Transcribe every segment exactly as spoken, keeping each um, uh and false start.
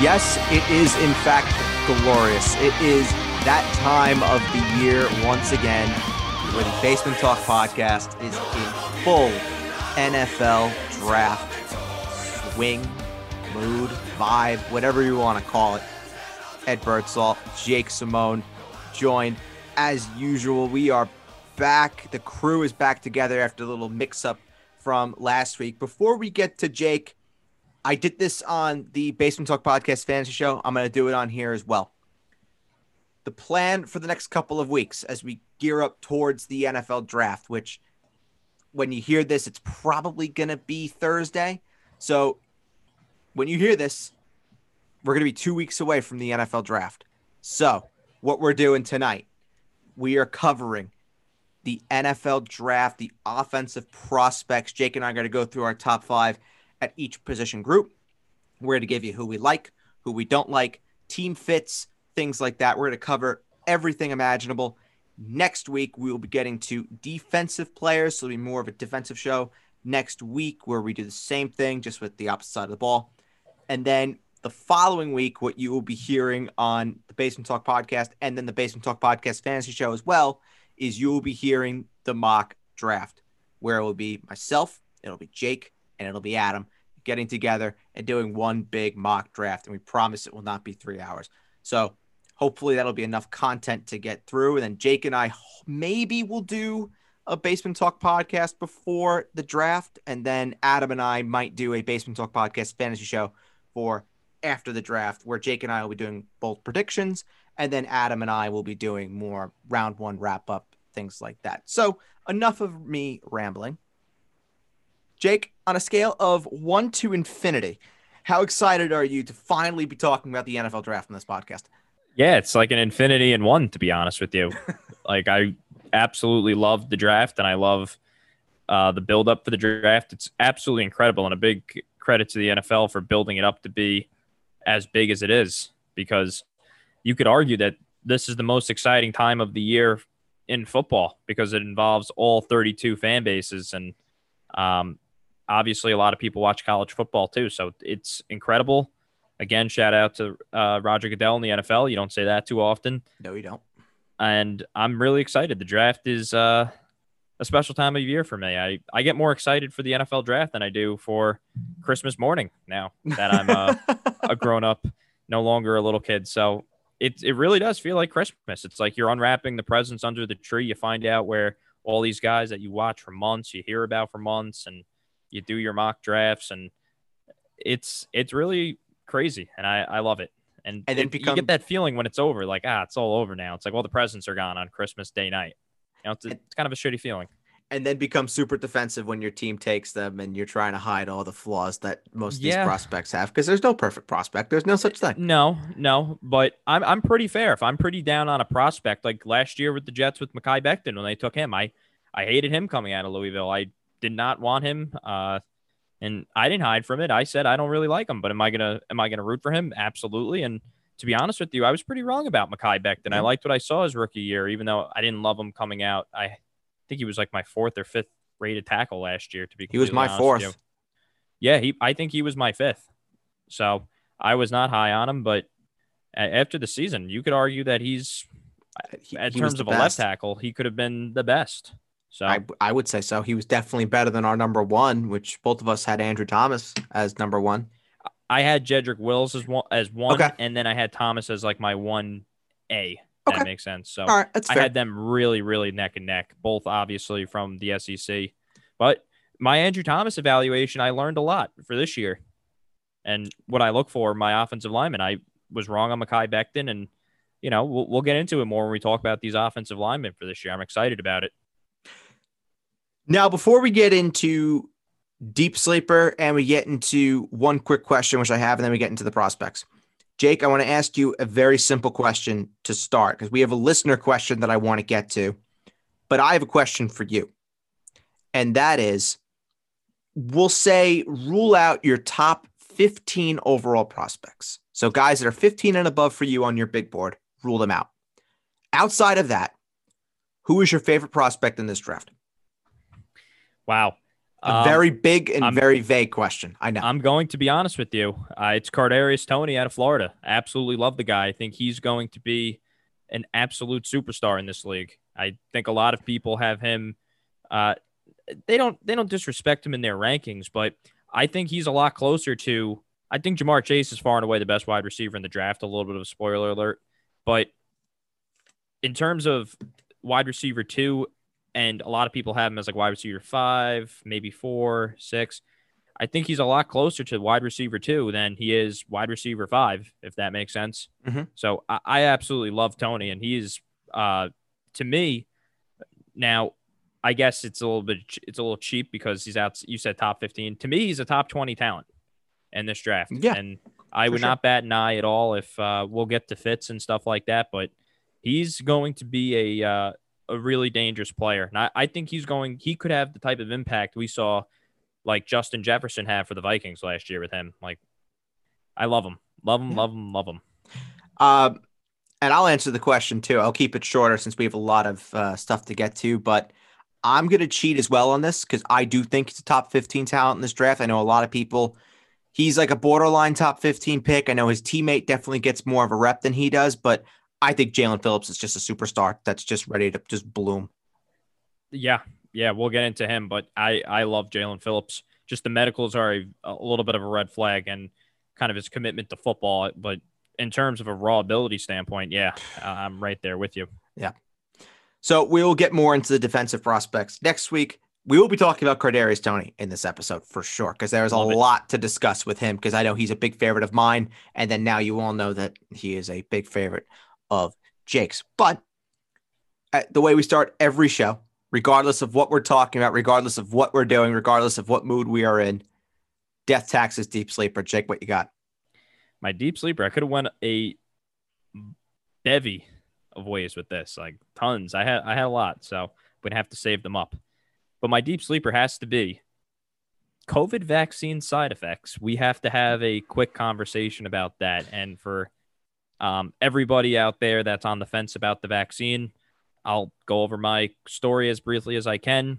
Yes, it is in fact glorious. It is that time of the year once again where the Basement Talk podcast is in full N F L draft swing, mood, vibe, whatever you want to call it. Ed Birdsall, Jake Simone, joined as usual. We are back. The crew is back together after a little mix-up from last week. Before we get to Jake, I did this on the Basement Talk Podcast Fantasy Show. I'm going to do it on here as well. The plan for the next couple of weeks as we gear up towards the N F L draft, which when you hear this, it's probably going to be Thursday. So when you hear this, we're going to be two weeks away from the N F L draft. So what we're doing tonight, we are covering the N F L draft, the offensive prospects. Jake and I are going to go through our top five at each position group. We're going to give you who we like, who we don't like, team fits, things like that. We're going to cover everything imaginable. Next week, we will be getting to defensive players, so it'll be more of a defensive show next week where we do the same thing, just with the opposite side of the ball. And then the following week, what you will be hearing on the Basement Talk podcast and then the Basement Talk podcast fantasy show as well is you will be hearing the mock draft, where it will be myself, it'll be Jake, and it'll be Adam getting together and doing one big mock draft. And we promise it will not be three hours. So hopefully that'll be enough content to get through. And then Jake and I maybe will do a Basement Talk podcast before the draft. And then Adam and I might do a Basement Talk podcast fantasy show for after the draft, where Jake and I will be doing both predictions. And then Adam and I will be doing more round one wrap up, things like that. So enough of me rambling. Jake, on a scale of one to infinity, how excited are you to finally be talking about the N F L draft in this podcast? Yeah, it's like an infinity and one, to be honest with you. Like, I absolutely love the draft, and I love uh, the build-up for the draft. It's absolutely incredible, and a big credit to the N F L for building it up to be as big as it is, because you could argue that this is the most exciting time of the year in football because it involves all thirty-two fan bases, and um, obviously a lot of people watch college football too, so it's incredible. Again, shout out to uh, Roger Goodell in the N F L. You don't say that too often. No, you don't. And I'm really excited. The draft is uh, a special time of year for me. I, I get more excited for the N F L draft than I do for Christmas morning now that I'm uh, a grown-up, no longer a little kid. So it, it really does feel like Christmas. It's like you're unwrapping the presents under the tree. You find out where all these guys that you watch for months, you hear about for months, and you do your mock drafts, and it's it's really – crazy, and I, I love it. And, and then it, become, you get that feeling when it's over, like, ah, it's all over now. It's like, well, the presents are gone on Christmas Day night. You know, it's, and, it's kind of a shitty feeling. And then become super defensive when your team takes them and you're trying to hide all the flaws that most of yeah. these prospects have, because there's no perfect prospect. There's no such thing. No, no, but I'm I'm pretty fair. If I'm pretty down on a prospect, like last year with the Jets with Mekhi Becton when they took him, I, I hated him coming out of Louisville. I did not want him. Uh, And I didn't hide from it. I said, I don't really like him, but am I going to, am I going to root for him? Absolutely. And to be honest with you, I was pretty wrong about Mekhi Becton. Mm-hmm. I liked what I saw his rookie year, even though I didn't love him coming out. I think he was like my fourth or fifth rated tackle last year, to be completely honest. He was my fourth. Yeah. He, I think he was my fifth. So I was not high on him, but after the season, you could argue that he's, he, in he terms of best. a left tackle, he could have been the best. So I, I would say so. He was definitely better than our number one, which both of us had Andrew Thomas as number one. I had Jedrick Wills as one, as one okay. and then I had Thomas as like my one A. Okay. That makes sense. So All right, that's fair. I had them really, really neck and neck, both obviously from the S E C. But my Andrew Thomas evaluation, I learned a lot for this year. And what I look for, my offensive lineman, I was wrong on Mekhi Becton. And, you know, we'll, we'll get into it more when we talk about these offensive linemen for this year. I'm excited about it. Now, before we get into Deep Sleeper and we get into one quick question, which I have, and then we get into the prospects. Jake, I want to ask you a very simple question to start, because we have a listener question that I want to get to, but I have a question for you. And that is, we'll say rule out your top fifteen overall prospects. So guys that are fifteen and above for you on your big board, rule them out. Outside of that, who is your favorite prospect in this draft? Wow. A um, very big and I'm, very vague question. I know. I'm going to be honest with you. Uh, it's Kadarius Toney out of Florida. Absolutely love the guy. I think he's going to be an absolute superstar in this league. I think a lot of people have him. Uh, they don't. They don't disrespect him in their rankings, but I think he's a lot closer to. I think Jamar Chase is far and away the best wide receiver in the draft. A little bit of a spoiler alert, but in terms of wide receiver two. And a lot of people have him as like wide receiver five, maybe four, six. I think he's a lot closer to wide receiver two than he is wide receiver five, if that makes sense. Mm-hmm. So I, I absolutely love Toney. And he is, uh, to me, now, I guess it's a little bit, it's a little cheap because he's out, you said top fifteen. To me, he's a top twenty talent in this draft. Yeah, and I would sure. not bat an eye at all if uh, we'll get to fits and stuff like that. But he's going to be a, uh, a really dangerous player. And I, I think he's going, he could have the type of impact we saw like Justin Jefferson have for the Vikings last year with him. Like, I love him, love him, love him, love him. Um, and I'll answer the question too. I'll keep it shorter since we have a lot of uh, stuff to get to, but I'm going to cheat as well on this. Cause I do think it's a top fifteen talent in this draft. I know a lot of people, he's like a borderline top fifteen pick. I know his teammate definitely gets more of a rep than he does, but I think Jalen Phillips is just a superstar that's just ready to just bloom. Yeah. Yeah. We'll get into him, but I, I love Jalen Phillips. Just the medicals are a, a little bit of a red flag and kind of his commitment to football. But in terms of a raw ability standpoint, yeah, I'm right there with you. Yeah. So we will get more into the defensive prospects next week. We will be talking about Kadarius Toney in this episode for sure, because there is a it. lot to discuss with him, because I know he's a big favorite of mine. And then now you all know that he is a big favorite of Jake's. But uh, the way we start every show, regardless of what we're talking about, regardless of what we're doing, regardless of what mood we are in, death taxes, deep sleeper. Jake, what you got? My deep sleeper. I could have went a bevy of ways with this, like tons. I had, I had a lot, so I'm going to have to save them up. But my deep sleeper has to be COVID vaccine side effects. We have to have a quick conversation about that. And for Um, everybody out there that's on the fence about the vaccine, I'll go over my story as briefly as I can.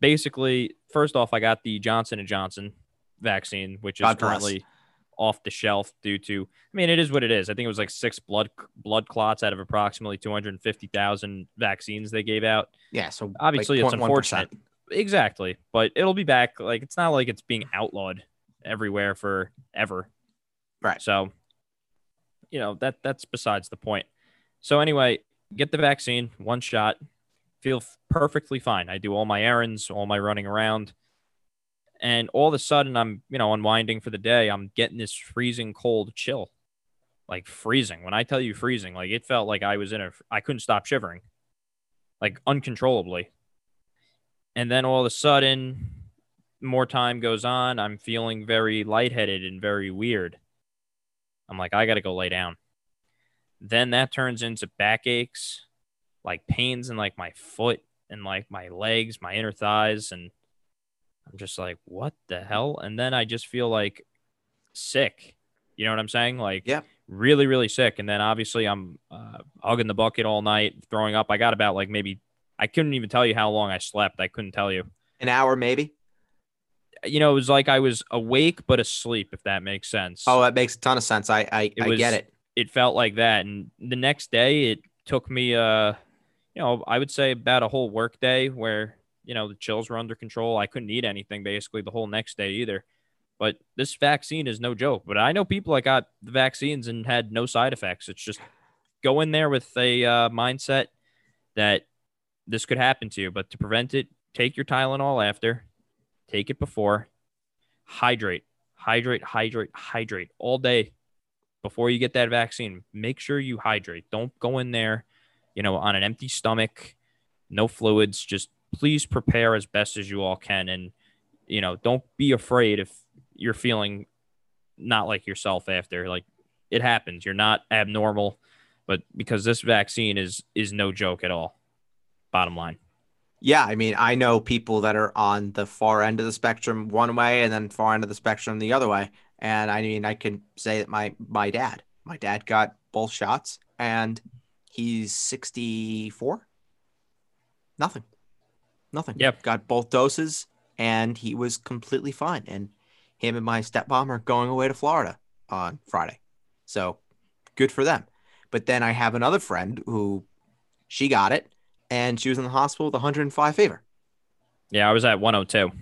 Basically, first off, I got the Johnson and Johnson vaccine, which is God currently bless. off the shelf due to, I mean, it is what it is. I think it was like six blood blood clots out of approximately two hundred fifty thousand vaccines they gave out. Yeah, so obviously like it's unfortunate. one percent. Exactly, but it'll be back. Like, it's not like it's being outlawed everywhere forever. Right. So you know, that that's besides the point. So anyway, get the vaccine, one shot, feel f- perfectly fine. I do all my errands, all my running around. And all of a sudden I'm, you know, unwinding for the day. I'm getting this freezing cold chill, like freezing. When I tell you freezing, like it felt like I was in a, I couldn't stop shivering, like uncontrollably. And then all of a sudden more time goes on. I'm feeling very lightheaded and very weird. I'm like, I got to go lay down. Then that turns into backaches, like pains in like my foot and like my legs, my inner thighs. And I'm just like, what the hell? And then I just feel like sick. You know what I'm saying? Like yeah. really, really sick. And then obviously I'm uh, hugging the bucket all night, throwing up. I got about like maybe, I couldn't even tell you how long I slept. I couldn't tell you. An hour maybe? You know, it was like I was awake but asleep, if that makes sense. Oh, that makes a ton of sense. I I, it was, I get it. It felt like that. And the next day, it took me, uh, you know, I would say about a whole work day where, you know, the chills were under control. I couldn't eat anything basically the whole next day either. But this vaccine is no joke. But I know people that got the vaccines and had no side effects. It's just go in there with a uh, mindset that this could happen to you. But to prevent it, take your Tylenol after. Take it before, hydrate, hydrate, hydrate, hydrate all day before you get that vaccine. Make sure you hydrate. Don't go in there, you know, on an empty stomach, no fluids. Just please prepare as best as you all can. And, you know, don't be afraid if you're feeling not like yourself after. Like it happens. You're not abnormal, but because this vaccine is is no joke at all. Bottom line. Yeah, I mean, I know people that are on the far end of the spectrum one way and then far end of the spectrum the other way. And I mean, I can say that my my dad, my dad got both shots and he's sixty-four. Nothing. Nothing. Yep. Got both doses and he was completely fine. And him and my stepmom are going away to Florida on Friday. So good for them. But then I have another friend who she got it and she was in the hospital with one hundred five fever. Yeah, I was at one oh two.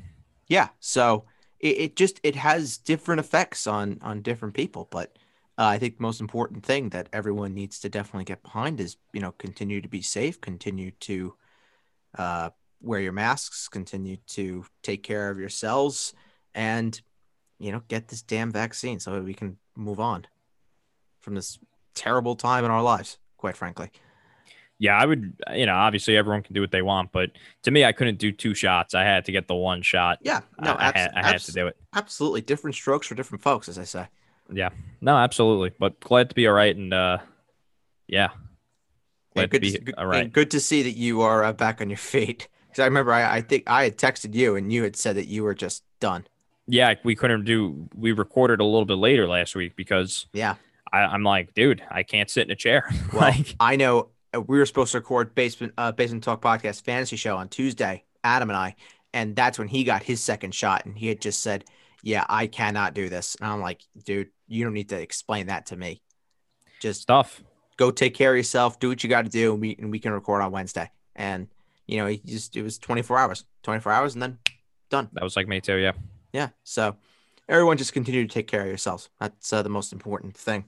Yeah. So it, it just, it has different effects on, on different people. But uh, I think the most important thing that everyone needs to definitely get behind is, you know, continue to be safe, continue to uh, wear your masks, continue to take care of yourselves and, you know, get this damn vaccine so that we can move on from this terrible time in our lives, quite frankly. Yeah, I would, you know, obviously everyone can do what they want, but to me, I couldn't do two shots. I had to get the one shot. Yeah, no, I, abs- I, had, I abs- had to do it. Absolutely. Different strokes for different folks, as I say. Yeah, no, absolutely. But glad to be all right. And uh, yeah, glad yeah, good to be to, all right. Good to see that you are uh, back on your feet. Because I remember I, I think I had texted you and you had said that you were just done. Yeah, we couldn't do, we recorded a little bit later last week because yeah, I, I'm like, dude, I can't sit in a chair. Well, like, I know. We were supposed to record Basement uh, Basement Talk Podcast Fantasy Show on Tuesday, Adam and I, and that's when he got his second shot, and he had just said, yeah, I cannot do this. And I'm like, dude, you don't need to explain that to me. Just stuff. Go take care of yourself, do what you got to do, and we, and we can record on Wednesday. And, you know, he just it was twenty-four hours, twenty-four hours, and then done. That was like me too, yeah. Yeah, so everyone just continue to take care of yourselves. That's uh, the most important thing.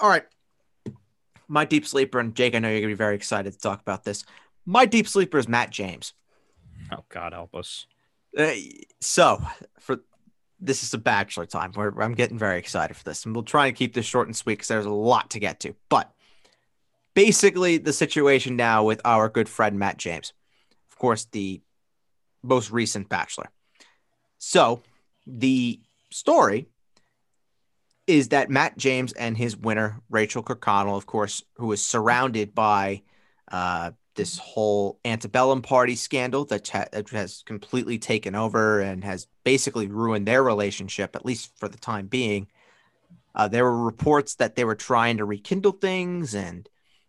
All right. My deep sleeper, and Jake, I know you're going to be very excited to talk about this. My deep sleeper is Matt James. Oh, God help us. Uh, so, for this is a bachelor time. We're, I'm getting very excited for this, and we'll try and keep this short and sweet because there's a lot to get to. But basically, the situation now with our good friend Matt James, of course, the most recent bachelor. So, the story is that Matt James and his winner, Rachel Kirkconnell, of course, who was surrounded by uh, this whole antebellum party scandal that ha- has completely taken over and has basically ruined their relationship, at least for the time being. Uh, there were reports that they were trying to rekindle things and,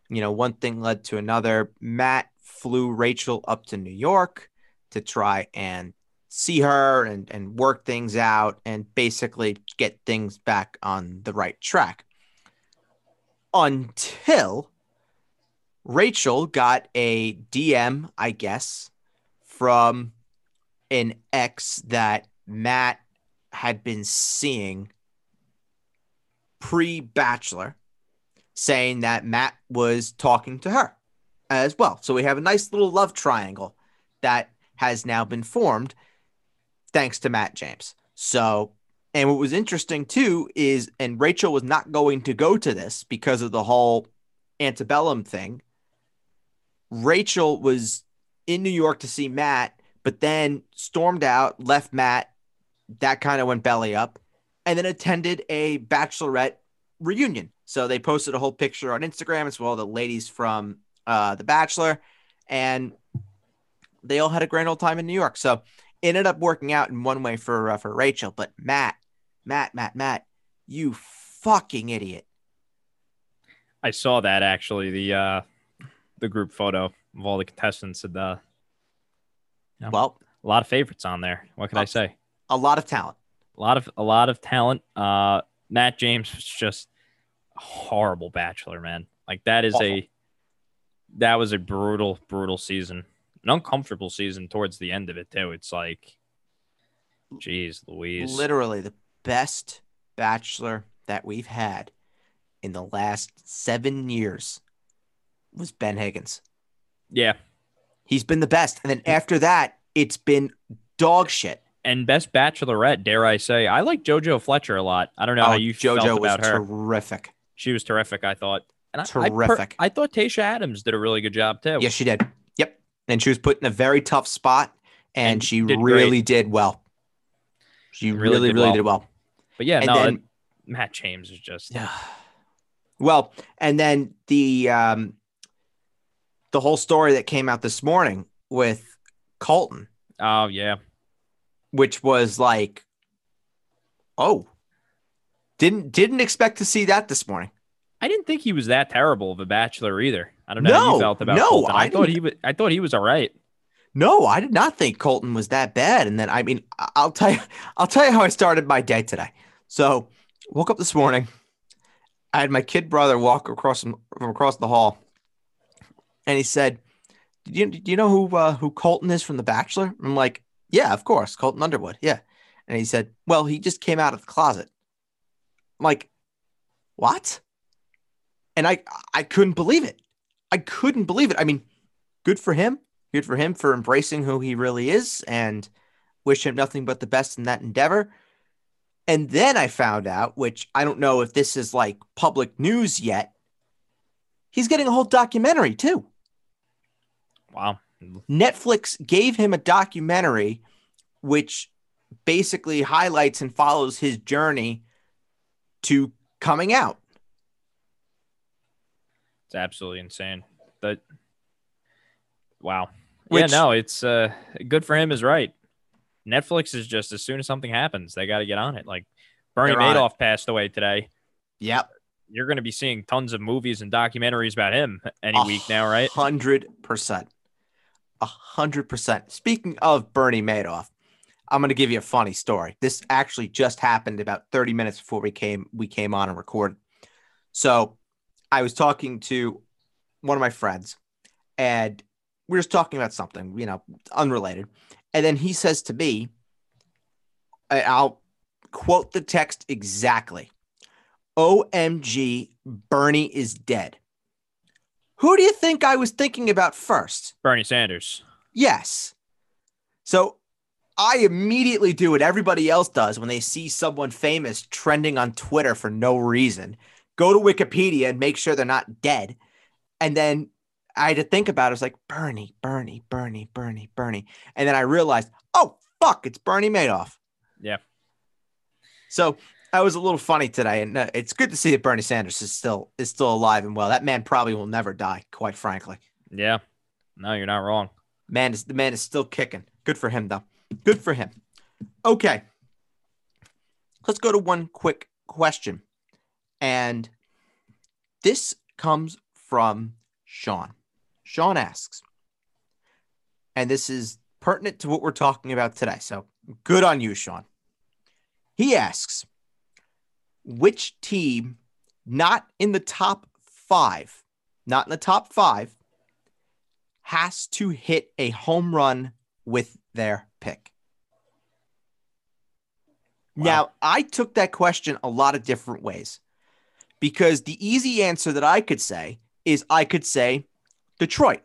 you know, one thing led to another. Matt flew Rachel up to New York to try and see her and, and work things out and basically get things back on the right track until Rachel got a D M, I guess, from an ex that Matt had been seeing pre-Bachelor, saying that Matt was talking to her as well. So we have a nice little love triangle that has now been formed thanks to Matt James. So, and what was interesting too is, and Rachel was not going to go to this because of the whole antebellum thing. Rachel was in New York to see Matt, but then stormed out, left Matt. That kind of went belly up, and then attended a bachelorette reunion. So they posted a whole picture on Instagram as well, the ladies from uh, The Bachelor, and they all had a grand old time in New York. So, ended up working out in one way for uh, for Rachel, but Matt, Matt, Matt, Matt, you fucking idiot! I saw that actually the uh, the group photo of all the contestants and uh, you know, well, a lot of favorites on there. What can I say? A lot of talent. A lot of a lot of talent. Uh, Matt James was just a horrible bachelor, man. Like that is Awful. a that was a brutal, brutal season. An uncomfortable season towards the end of it, too. It's like, geez, Louise. Literally the best bachelor that we've had in the last seven years was Ben Higgins. Yeah. He's been the best. And then after that, it's been dog shit. And best bachelorette, dare I say. I like JoJo Fletcher a lot. I don't know oh, how you JoJo felt about her. JoJo was terrific. She was terrific, I thought. And terrific. I, I, per- I thought Tayshia Adams did a really good job, too. Yes, she did. And she was put in a very tough spot, and, and she did really great. did well. She really, really did, really well. did well. But yeah, and no, then, Matt James is just yeah. Well, and then the um, the whole story that came out this morning with Colton. Oh yeah, which was like, oh, didn't didn't expect to see that this morning. I didn't think he was that terrible of a bachelor either. I don't know no, how you felt about no, Colton. I, I thought he was I thought he was all right. No, I did not think Colton was that bad. And then, I mean, I'll tell you, I'll tell you how I started my day today. So, woke up this morning. I had my kid brother walk across from across the hall, and he said, "Do you, do you know who uh, who Colton is from The Bachelor?" I'm like, "Yeah, of course, Colton Underwood." Yeah, and he said, "Well, he just came out of the closet." I'm like, "What?" And I I couldn't believe it. I couldn't believe it. I mean, good for him. Good for him for embracing who he really is, and wish him nothing but the best in that endeavor. And then I found out, which I don't know if this is like public news yet, he's getting a whole documentary too. Wow. Netflix gave him a documentary which basically highlights and follows his journey to coming out. It's absolutely insane. But wow. Which, yeah, no, it's uh, good for him is right. Netflix is just, as soon as something happens, they got to get on it. Like Bernie Madoff passed away today. Yep. You're going to be seeing tons of movies and documentaries about him any a week now, right? one hundred percent. one hundred percent. Speaking of Bernie Madoff, I'm going to give you a funny story. This actually just happened about thirty minutes before we came we came on and recorded. So I was talking to one of my friends, and we were just talking about something, you know, unrelated. And then he says to me, I'll quote the text exactly. O M G, Bernie is dead. Who do you think I was thinking about first? Bernie Sanders. Yes. So I immediately do what everybody else does when they see someone famous trending on Twitter for no reason. Go to Wikipedia and make sure they're not dead. And then I had to think about it. I was like, Bernie, Bernie, Bernie, Bernie, Bernie. And then I realized, oh, fuck, it's Bernie Madoff. Yeah. So I was a little funny today. And uh, it's good to see that Bernie Sanders is still is still alive and well. That man probably will never die, quite frankly. Yeah. No, you're not wrong. Man is, the man is still kicking. Good for him, though. Good for him. Okay. Let's go to one quick question. And this comes from Sean. Sean asks, and this is pertinent to what we're talking about today, so good on you, Sean. He asks, which team not in the top five, not in the top five, has to hit a home run with their pick? Wow. Now, I took that question a lot of different ways, because the easy answer that I could say is I could say, Detroit,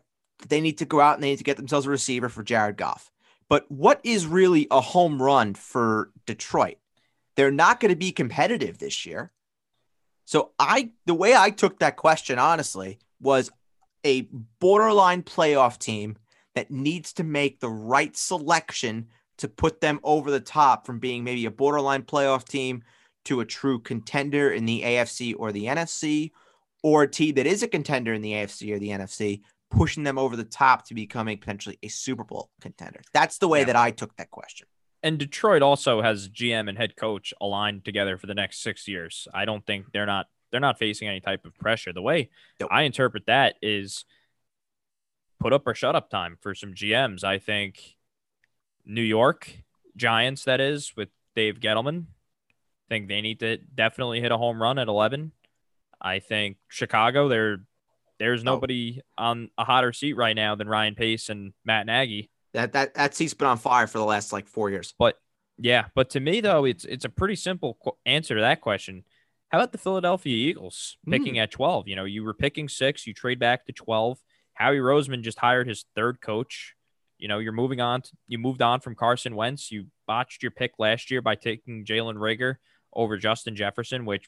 they need to go out and they need to get themselves a receiver for Jared Goff. But what is really a home run for Detroit? They're not going to be competitive this year. So I, the way I took that question, honestly, was a borderline playoff team that needs to make the right selection to put them over the top from being maybe a borderline playoff team to a true contender in the A F C or the N F C, or a team that is a contender in the A F C or the N F C, pushing them over the top to becoming potentially a Super Bowl contender. That's the way yeah. that I took that question. And Detroit also has G M and head coach aligned together for the next six years. I don't think they're not they're not facing any type of pressure. The way nope. I interpret that is put up or shut up time for some G Ms. I think New York Giants, that is, with Dave Gettleman, I think they need to definitely hit a home run at eleven. I think Chicago, there, there's nobody oh. on a hotter seat right now than Ryan Pace and Matt Nagy. That that that seat's been on fire for the last like four years. But yeah, but to me though, it's it's a pretty simple qu- answer to that question. How about the Philadelphia Eagles picking mm. at twelve? You know, you were picking six, you trade back to twelve. Howie Roseman just hired his third coach. You know, you're moving on. To, you moved on from Carson Wentz. You botched your pick last year by taking Jalen Reagor over Justin Jefferson, which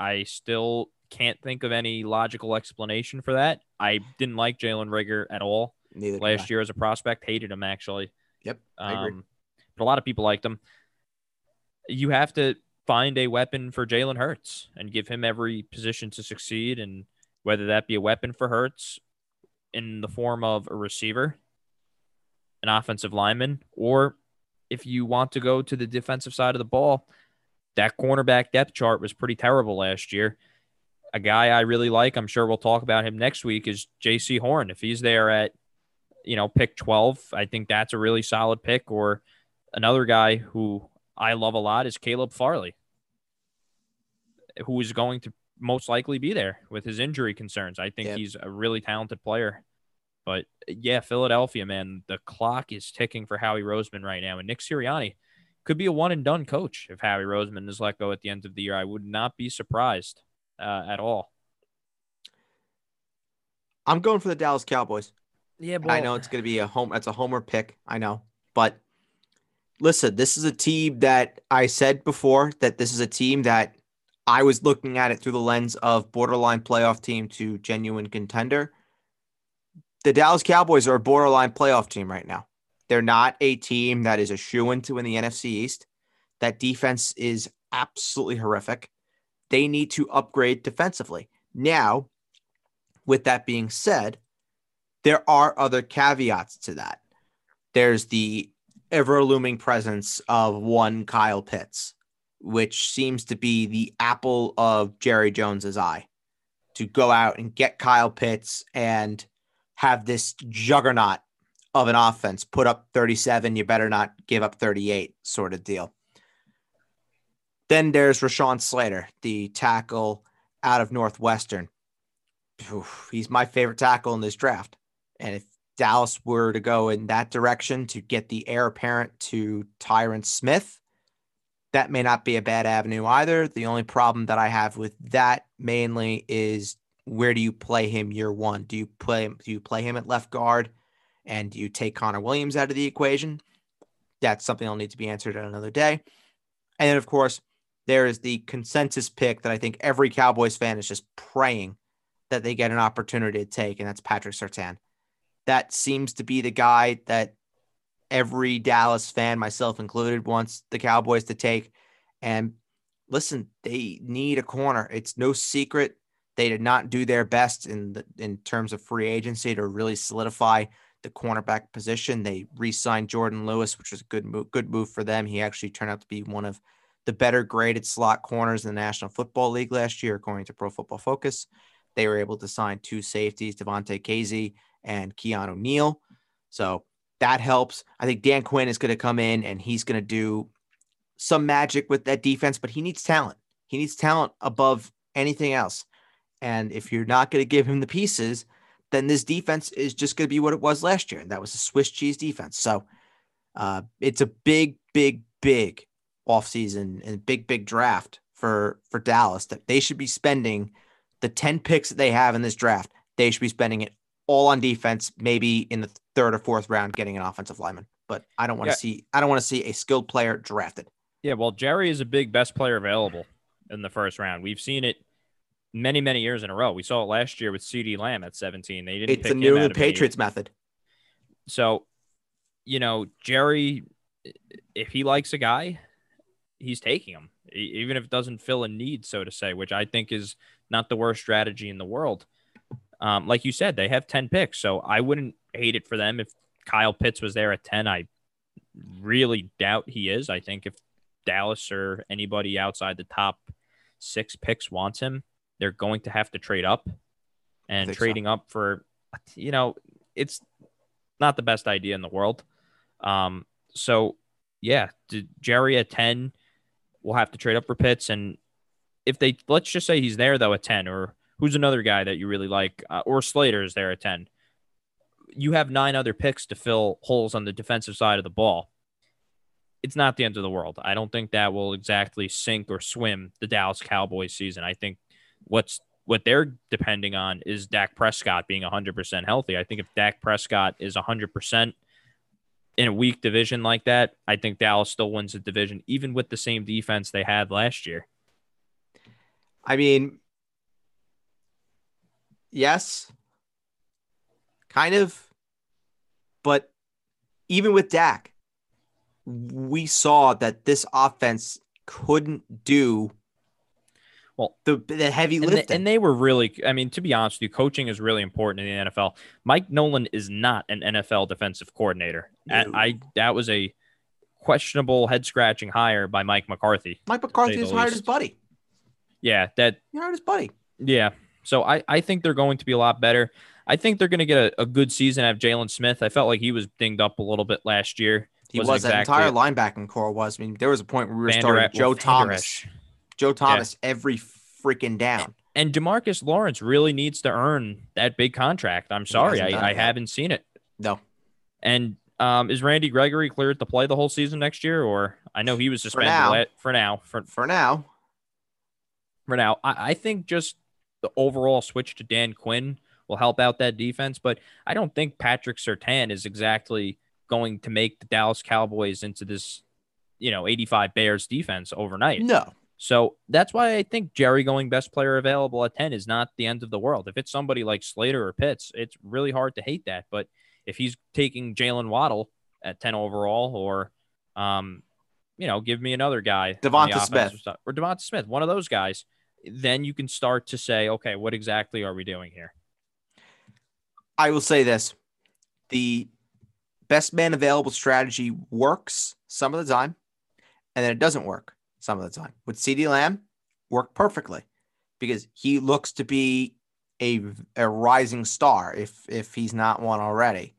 I still can't think of any logical explanation for that. I didn't like Jalen Reagor at all Neither last year as a prospect. Hated him, actually. Yep, I um, agree. But a lot of people liked him. You have to find a weapon for Jalen Hurts and give him every position to succeed, and whether that be a weapon for Hurts in the form of a receiver, an offensive lineman, or if you want to go to the defensive side of the ball, that cornerback depth chart was pretty terrible last year. A guy I really like, I'm sure we'll talk about him next week, is J C Horn. If he's there at, you know, pick twelve. I think that's a really solid pick. Or another guy who I love a lot is Caleb Farley, who is going to most likely be there with his injury concerns. I think yeah. he's a really talented player. But, yeah, Philadelphia, man, the clock is ticking for Howie Roseman right now. And Nick Sirianni could be a one-and-done coach if Howie Roseman is let go at the end of the year. I would not be surprised uh, at all. I'm going for the Dallas Cowboys. Yeah, boy. I know it's going to be a home. It's a homer pick. I know. But, listen, this is a team that I said before that this is a team that I was looking at it through the lens of borderline playoff team to genuine contender. The Dallas Cowboys are a borderline playoff team right now. They're not a team that is a shoo-in to win the N F C East. That defense is absolutely horrific. They need to upgrade defensively. Now, with that being said, there are other caveats to that. There's the ever-looming presence of one Kyle Pitts, which seems to be the apple of Jerry Jones's eye, to go out and get Kyle Pitts and have this juggernaut of an offense, put up thirty-seven, you better not give up thirty-eight sort of deal. Then there's Rashawn Slater, the tackle out of Northwestern. Oof, he's my favorite tackle in this draft. And if Dallas were to go in that direction to get the heir apparent to Tyron Smith, that may not be a bad avenue either. The only problem that I have with that mainly is, where do you play him year one? Do you play him, do you play him at left guard, and do you take Connor Williams out of the equation? That's something that'll need to be answered on another day. And then, of course, there is the consensus pick that I think every Cowboys fan is just praying that they get an opportunity to take, and that's Patrick Surtain. That seems to be the guy that every Dallas fan, myself included, wants the Cowboys to take. And listen, they need a corner. It's no secret. They did not do their best in the, in terms of free agency to really solidify the cornerback position. They re-signed Jordan Lewis, which was a good move, good move for them. He actually turned out to be one of the better graded slot corners in the National Football League last year, according to Pro Football Focus. They were able to sign two safeties, Devonta Casey and Keanu Neal. So that helps. I think Dan Quinn is going to come in and he's going to do some magic with that defense, but he needs talent. He needs talent above anything else. And if you're not going to give him the pieces, then this defense is just going to be what it was last year. And that was a Swiss cheese defense. So uh, it's a big, big, big offseason and big, big draft for, for Dallas, that they should be spending the ten picks that they have in this draft. They should be spending it all on defense, maybe in the third or fourth round, getting an offensive lineman. But I don't want to yeah. see, I don't want to see a skilled player drafted. Yeah. Well, Jerry is a big best player available in the first round. We've seen it many, many years in a row. We saw it last year with CeeDee Lamb at seventeen. They didn't. It's pick the New England Patriots method. So, you know, Jerry, if he likes a guy, he's taking him, even if it doesn't fill a need, so to say, which I think is not the worst strategy in the world. Um, like you said, they have ten picks, so I wouldn't hate it for them if Kyle Pitts was there at ten. I really doubt he is. I think if Dallas or anybody outside the top six picks wants him, they're going to have to trade up, and trading so. up for, you know, it's not the best idea in the world. Um, so, yeah, Jerry at ten will have to trade up for Pitts. And if they, let's just say he's there, though, at ten, or who's another guy that you really like, uh, or Slater is there at ten. You have nine other picks to fill holes on the defensive side of the ball. It's not the end of the world. I don't think that will exactly sink or swim the Dallas Cowboys season. I think What's what they're depending on is Dak Prescott being one hundred percent healthy. I think if Dak Prescott is one hundred percent in a weak division like that, I think Dallas still wins the division, even with the same defense they had last year. I mean, yes, kind of, but even with Dak, we saw that this offense couldn't do Well, the, the heavy lifting. And they, and they were really, I mean, to be honest with you, coaching is really important in the N F L. Mike Nolan is not an N F L defensive coordinator. And I That was a questionable, head-scratching hire by Mike McCarthy. Mike McCarthy has hired his buddy. Yeah. that. He hired his buddy. Yeah. So I, I think they're going to be a lot better. I think they're going to get a, a good season out of Jalen Smith. I felt like he was dinged up a little bit last year. He Wasn't was. That exactly entire linebacking core was. I mean, there was a point where we were Vander starting at, Joe, well, Thomas. Joe Thomas. Joe yeah. Thomas every freaking down. And, and DeMarcus Lawrence really needs to earn that big contract. I'm sorry. I, I haven't seen it. No. And um, is Randy Gregory cleared to play the whole season next year? Or I know he was suspended for now. Let, for now. For, for now. For now. I, I think just the overall switch to Dan Quinn will help out that defense. But I don't think Patrick Surtain is exactly going to make the Dallas Cowboys into this, you know, eighty-five Bears defense overnight. No. So that's why I think Jerry going best player available at ten is not the end of the world. If it's somebody like Slater or Pitts, it's really hard to hate that. But if he's taking Jaylen Waddle at ten overall, or, um, you know, give me another guy. Devonta Smith. Or Devonta Smith, one of those guys, then you can start to say, okay, what exactly are we doing here? I will say this. The best man available strategy works some of the time, and then it doesn't work some of the time. With CeeDee Lamb, worked perfectly because he looks to be a, a rising star if if he's not one already.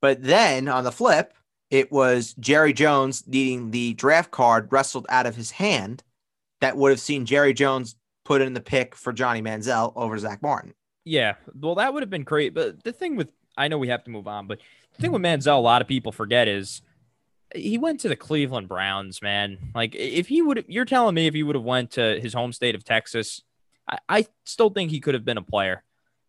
But then on the flip, it was Jerry Jones needing the draft card wrestled out of his hand that would have seen Jerry Jones put in the pick for Johnny Manziel over Zach Martin. Yeah, well, that would have been great. But the thing with, I know we have to move on, but the thing with Manziel, a lot of people forget is he went to the Cleveland Browns, man. Like if he would, you're telling me if he would have went to his home state of Texas, I, I still think he could have been a player.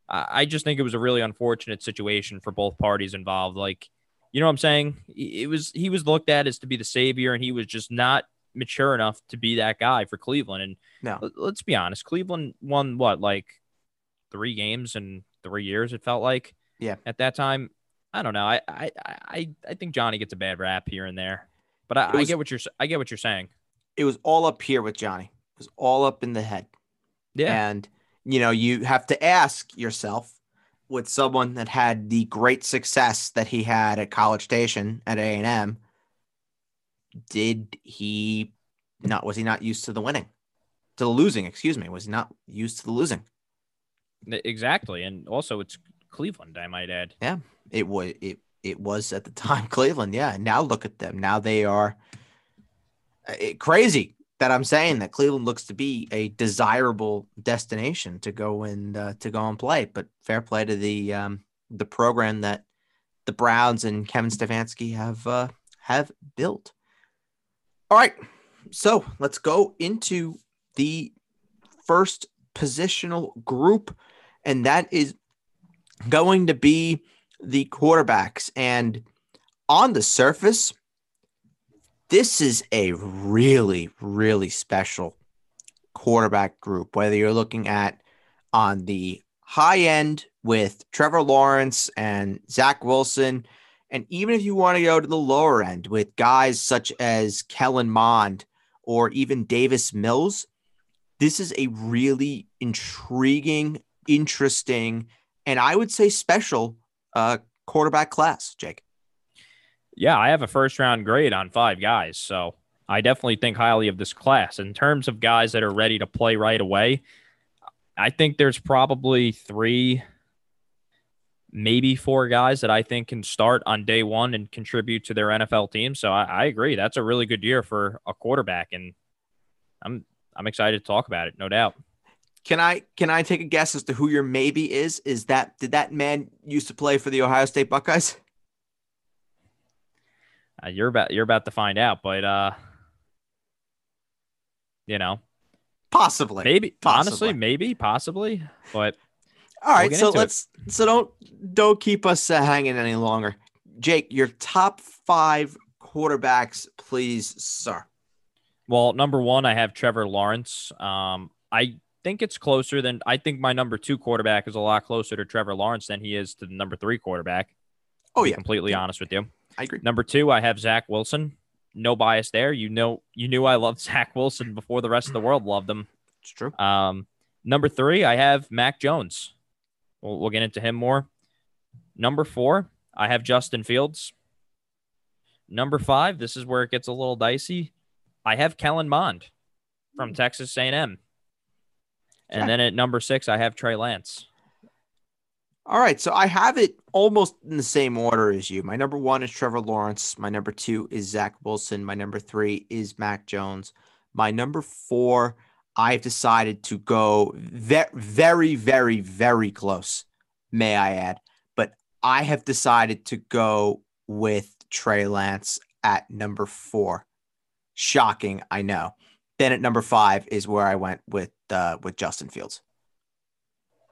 I, I just think it was a really unfortunate situation for both parties involved. Like, you know what I'm saying? It was, he was looked at as to be the savior, and he was just not mature enough to be that guy for Cleveland. And no, let's be honest, Cleveland won what, like three games in three years, it felt like. Yeah. At that time, I don't know. I I I, I think Johnny gets a bad rap here and there, but I, was, I get what you're I get what you're saying. It was all up here with Johnny. It was all up in the head. Yeah. And you know, you have to ask yourself, with someone that had the great success that he had at College Station at A and M, did he not? Was he not used to the winning, to the losing? Excuse me. Was he not used to the losing? Exactly. And also, it's Cleveland, I might add. Yeah, it was it it was at the time Cleveland. Yeah, now look at them. Now they are it, crazy that I'm saying that Cleveland looks to be a desirable destination to go and uh, to go and play. But fair play to the um, the program that the Browns and Kevin Stefanski have uh, have built. All right, so let's go into the first positional group, and that is going to be the quarterbacks. And on the surface, this is a really, really special quarterback group, whether you're looking at on the high end with Trevor Lawrence and Zach Wilson, and even if you want to go to the lower end with guys such as Kellen Mond or even Davis Mills, this is a really intriguing, interesting, and I would say special uh, quarterback class, Jake. Yeah, I have a first-round grade on five guys, so I definitely think highly of this class. In terms of guys that are ready to play right away, I think there's probably three, maybe four guys that I think can start on day one and contribute to their N F L team. So I, I agree. That's a really good year for a quarterback, and I'm I'm excited to talk about it, no doubt. Can I can I take a guess as to who your maybe is? Is that did that man used to play for the Ohio State Buckeyes? Uh, you're about you're about to find out, but uh, you know, possibly, maybe, possibly. honestly, maybe, possibly. But all right, we'll so let's it. so don't don't keep us uh, hanging any longer, Jake. Your top five quarterbacks, please, sir. Well, number one, I have Trevor Lawrence. Um, I. think it's closer than I think my number two quarterback is a lot closer to Trevor Lawrence than he is to the number three quarterback. Oh, yeah. Completely yeah. honest with you. I agree. Number two, I have Zach Wilson. No bias there. You know, you knew I loved Zach Wilson before the rest of the world loved him. It's true. Um, number three, I have Mac Jones. We'll, we'll get into him more. Number four, I have Justin Fields. Number five, this is where it gets a little dicey. I have Kellen Mond from Texas A and M. And yeah. then at number six, I have Trey Lance. All right, so I have it almost in the same order as you. My number one is Trevor Lawrence. My number two is Zach Wilson. My number three is Mac Jones. My number four, I've decided to go ve- very, very, very close, may I add. But I have decided to go with Trey Lance at number four. Shocking, I know. Then at number five is where I went with uh, with Justin Fields.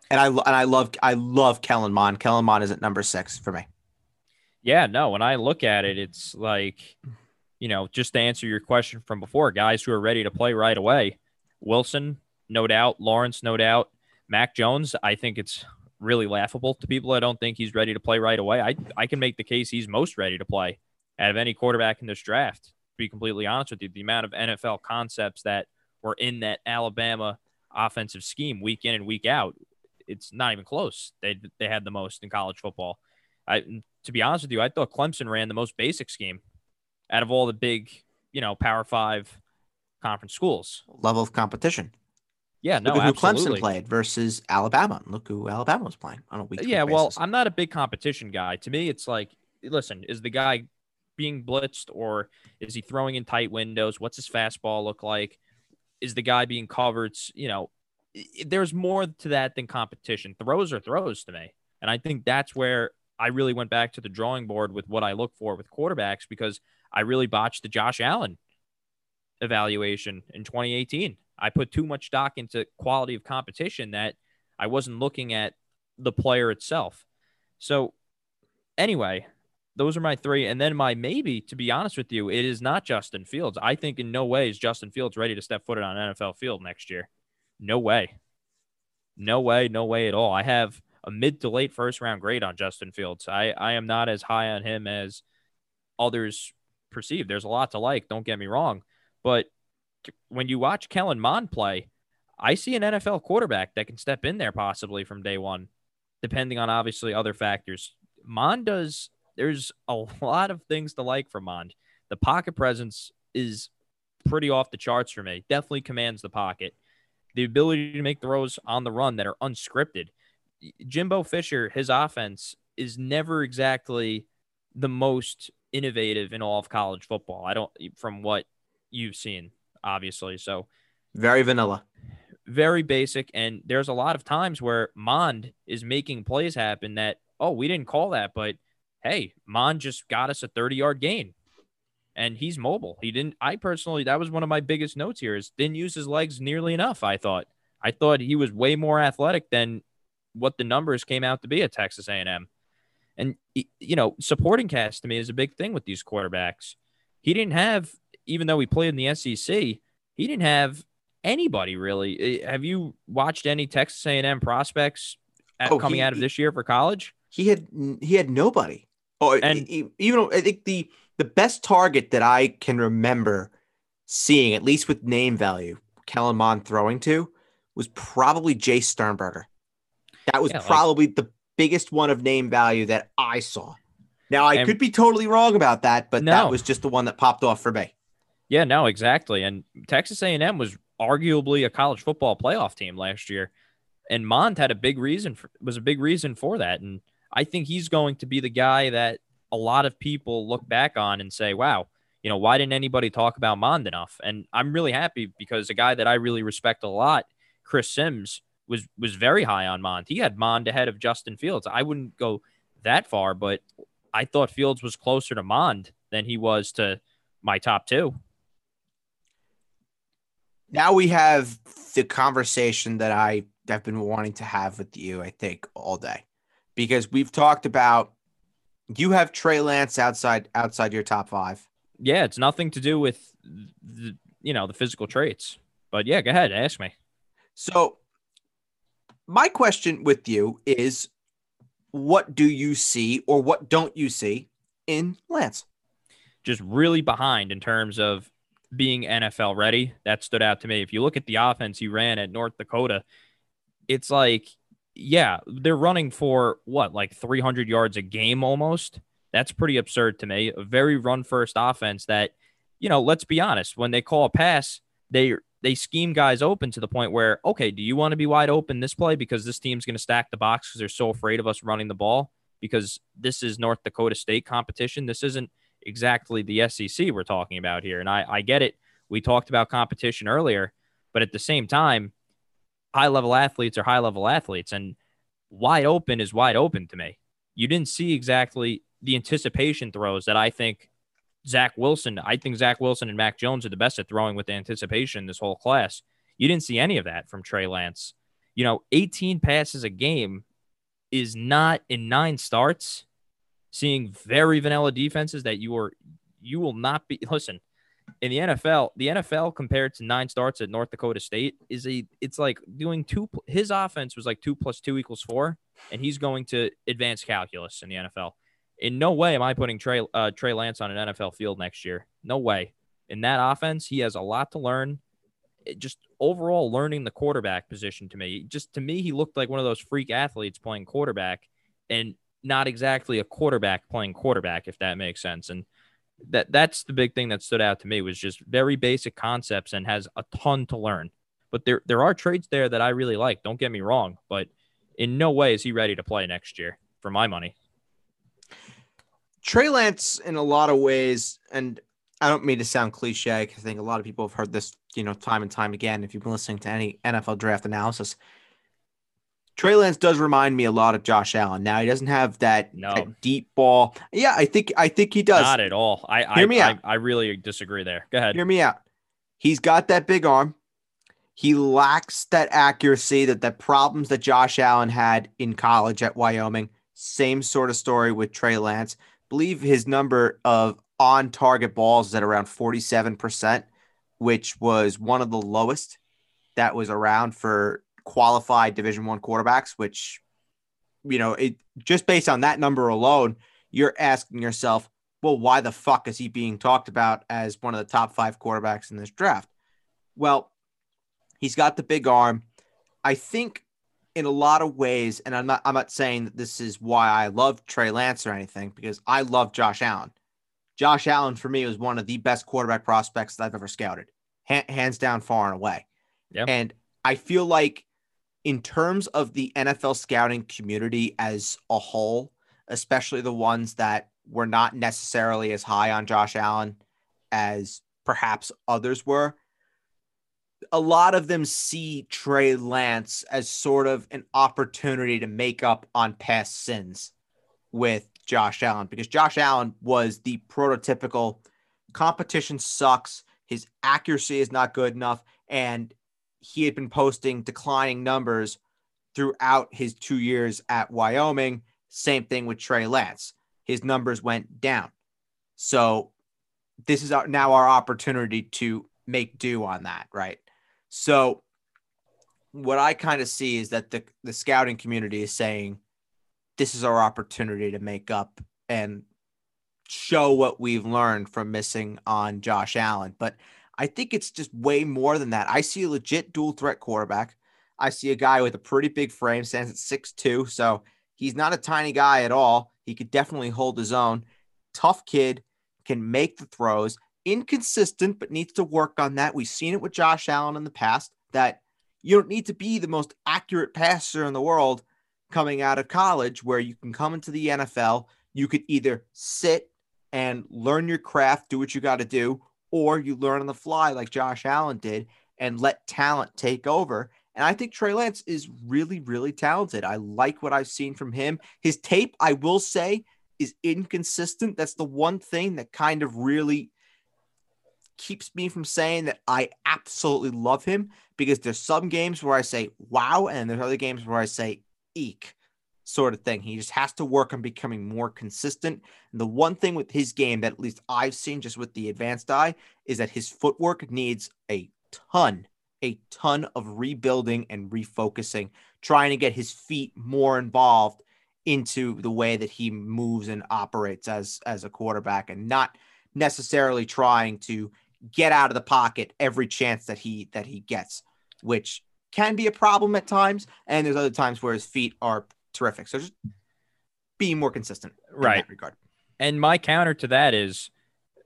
And I and I love I love Kellen Mond. Kellen Mond is at number six for me. Yeah, no. When I look at it, it's like, you know, just to answer your question from before, guys who are ready to play right away. Wilson, no doubt. Lawrence, no doubt. Mac Jones, I think it's really laughable to people. I don't think he's ready to play right away. I I can make the case he's most ready to play out of any quarterback in this draft. To be completely honest with you, the amount of N F L concepts that were in that Alabama offensive scheme week in and week out. It's not even close. They they had the most in college football. I, to be honest with you, I thought Clemson ran the most basic scheme out of all the big, you know, Power Five conference schools. Level of competition. Yeah, no, look at who absolutely. Clemson played versus Alabama. Look who Alabama was playing on a week. Yeah, well, basis. I'm not a big competition guy. To me, it's like, listen, is the guy being blitzed or is he throwing in tight windows? What's his fastball look like? Is the guy being covered? You know, there's more to that than competition. Throws are throws to me. And I think that's where I really went back to the drawing board with what I look for with quarterbacks, because I really botched the Josh Allen evaluation in twenty eighteen. I put too much stock into quality of competition that I wasn't looking at the player itself. So anyway, those are my three. And then my maybe, to be honest with you, it is not Justin Fields. I think in no way is Justin Fields ready to step foot on an N F L field next year. No way. No way. No way at all. I have a mid to late first round grade on Justin Fields. I, I am not as high on him as others perceive. There's a lot to like. Don't get me wrong. But when you watch Kellen Mond play, I see an N F L quarterback that can step in there possibly from day one, depending on obviously other factors. Mond does. There's a lot of things to like from Mond. The pocket presence is pretty off the charts for me. Definitely commands the pocket. The ability to make throws on the run that are unscripted. Jimbo Fisher, his offense is never exactly the most innovative in all of college football. I don't, from what you've seen, obviously. So very vanilla, very basic. And there's a lot of times where Mond is making plays happen that, oh, we didn't call that, but hey, Mond just got us a thirty yard gain. And he's mobile. He didn't, I personally, that was one of my biggest notes here is didn't use his legs nearly enough. I thought, I thought he was way more athletic than what the numbers came out to be at Texas A and M. And, you know, supporting cast to me is a big thing with these quarterbacks. He didn't have, even though he played in the S E C, he didn't have anybody really. Have you watched any Texas A and M prospects at, oh, coming he, out of he, this year for college? He had, he had nobody. Oh, and he, even I think the, The best target that I can remember seeing, at least with name value, Kellen Mond throwing to was probably Jay Sternberger. That was yeah, probably like, the biggest one of name value that I saw. Now, I and, could be totally wrong about that, but no. That was just the one that popped off for me. Yeah, no, exactly. And Texas A and M was arguably a college football playoff team last year, and Mond had a big reason for, was a big reason for that. And I think he's going to be the guy that a lot of people look back on and say, wow, you know, why didn't anybody talk about Mond enough? And I'm really happy because a guy that I really respect a lot, Chris Sims, was was very high on Mond. He had Mond ahead of Justin Fields. I wouldn't go that far, but I thought Fields was closer to Mond than he was to my top two. Now we have the conversation that I have been wanting to have with you, I think, all day, because we've talked about, you have Trey Lance outside outside your top five. Yeah, it's nothing to do with the, you know, the physical traits. But yeah, go ahead, ask me. So my question with you is, what do you see or what don't you see in Lance? Just really behind in terms of being N F L ready. That stood out to me. If you look at the offense he ran at North Dakota, it's like, yeah, they're running for what, like three hundred yards a game almost. That's pretty absurd to me. A very run first offense that, you know, let's be honest, when they call a pass, they they scheme guys open to the point where, okay, do you want to be wide open this play because this team's going to stack the box because they're so afraid of us running the ball because this is North Dakota State competition. This isn't exactly the S E C we're talking about here. And I, I get it. We talked about competition earlier, but at the same time, high-level athletes are high-level athletes, and wide open is wide open to me. You didn't see exactly the anticipation throws that I think Zach Wilson, I think Zach Wilson and Mac Jones are the best at throwing with anticipation this whole class. You didn't see any of that from Trey Lance. You know, eighteen passes a game is not in nine starts. Seeing very vanilla defenses that you are, you will not be. Listen, in the N F L, the N F L compared to nine starts at North Dakota State is a. It's like doing two. His offense was like two plus two equals four, and he's going to advanced calculus in the N F L. In no way am I putting Trey uh, Trey Lance on an N F L field next year. No way. In that offense, he has a lot to learn. It just overall learning the quarterback position to me. Just to me, he looked like one of those freak athletes playing quarterback and not exactly a quarterback playing quarterback, if that makes sense. And that that's the big thing that stood out to me was just very basic concepts and has a ton to learn. But there there are traits there that I really like. Don't get me wrong. But in no way is he ready to play next year, for my money. Trey Lance, in a lot of ways, and I don't mean to sound cliche, because I think a lot of people have heard this, you know, time and time again, if you've been listening to any N F L draft analysis, Trey Lance does remind me a lot of Josh Allen. Now, he doesn't have that, no. that deep ball. Yeah, I think I think he does. Not at all. I, Hear I, me I, out. I really disagree there. Go ahead. Hear me out. He's got that big arm. He lacks that accuracy, that the problems that Josh Allen had in college at Wyoming. Same sort of story with Trey Lance. Believe his number of on-target balls is at around forty-seven percent, which was one of the lowest that was around for qualified Division I quarterbacks, which, you know, it just based on that number alone, you're asking yourself, well, why the fuck is he being talked about as one of the top five quarterbacks in this draft? Well, he's got the big arm. I think in a lot of ways, and I'm not I'm not saying that this is why I love Trey Lance or anything, because I love Josh Allen. Josh Allen, for me, was one of the best quarterback prospects that I've ever scouted, ha- hands down, far and away. Yep. And I feel like in terms of the N F L scouting community as a whole, especially the ones that were not necessarily as high on Josh Allen as perhaps others were, a lot of them see Trey Lance as sort of an opportunity to make up on past sins with Josh Allen, because Josh Allen was the prototypical competition sucks. His accuracy is not good enough. And he had been posting declining numbers throughout his two years at Wyoming. Same thing with Trey Lance. His numbers went down. So this is our, now our opportunity to make do on that. Right. So what I kind of see is that the, the scouting community is saying, this is our opportunity to make up and show what we've learned from missing on Josh Allen. But I think it's just way more than that. I see a legit dual threat quarterback. I see a guy with a pretty big frame, stands at six two. So he's not a tiny guy at all. He could definitely hold his own. Tough kid, can make the throws. Inconsistent, but needs to work on that. We've seen it with Josh Allen in the past, that you don't need to be the most accurate passer in the world coming out of college, where you can come into the N F L. You could either sit and learn your craft, do what you got to do, or you learn on the fly like Josh Allen did and let talent take over. And I think Trey Lance is really, really talented. I like what I've seen from him. His tape, I will say, is inconsistent. That's the one thing that kind of really keeps me from saying that I absolutely love him, because there's some games where I say, wow, and there's other games where I say, eek sort of thing. He just has to work on becoming more consistent. And the one thing with his game that at least I've seen just with the advanced eye is that his footwork needs a ton, a ton of rebuilding and refocusing, trying to get his feet more involved into the way that he moves and operates as, as a quarterback, and not necessarily trying to get out of the pocket every chance that he, that he gets, which can be a problem at times, and there's other times where his feet are terrific. So just be more consistent in right. that regard. And my counter to that is,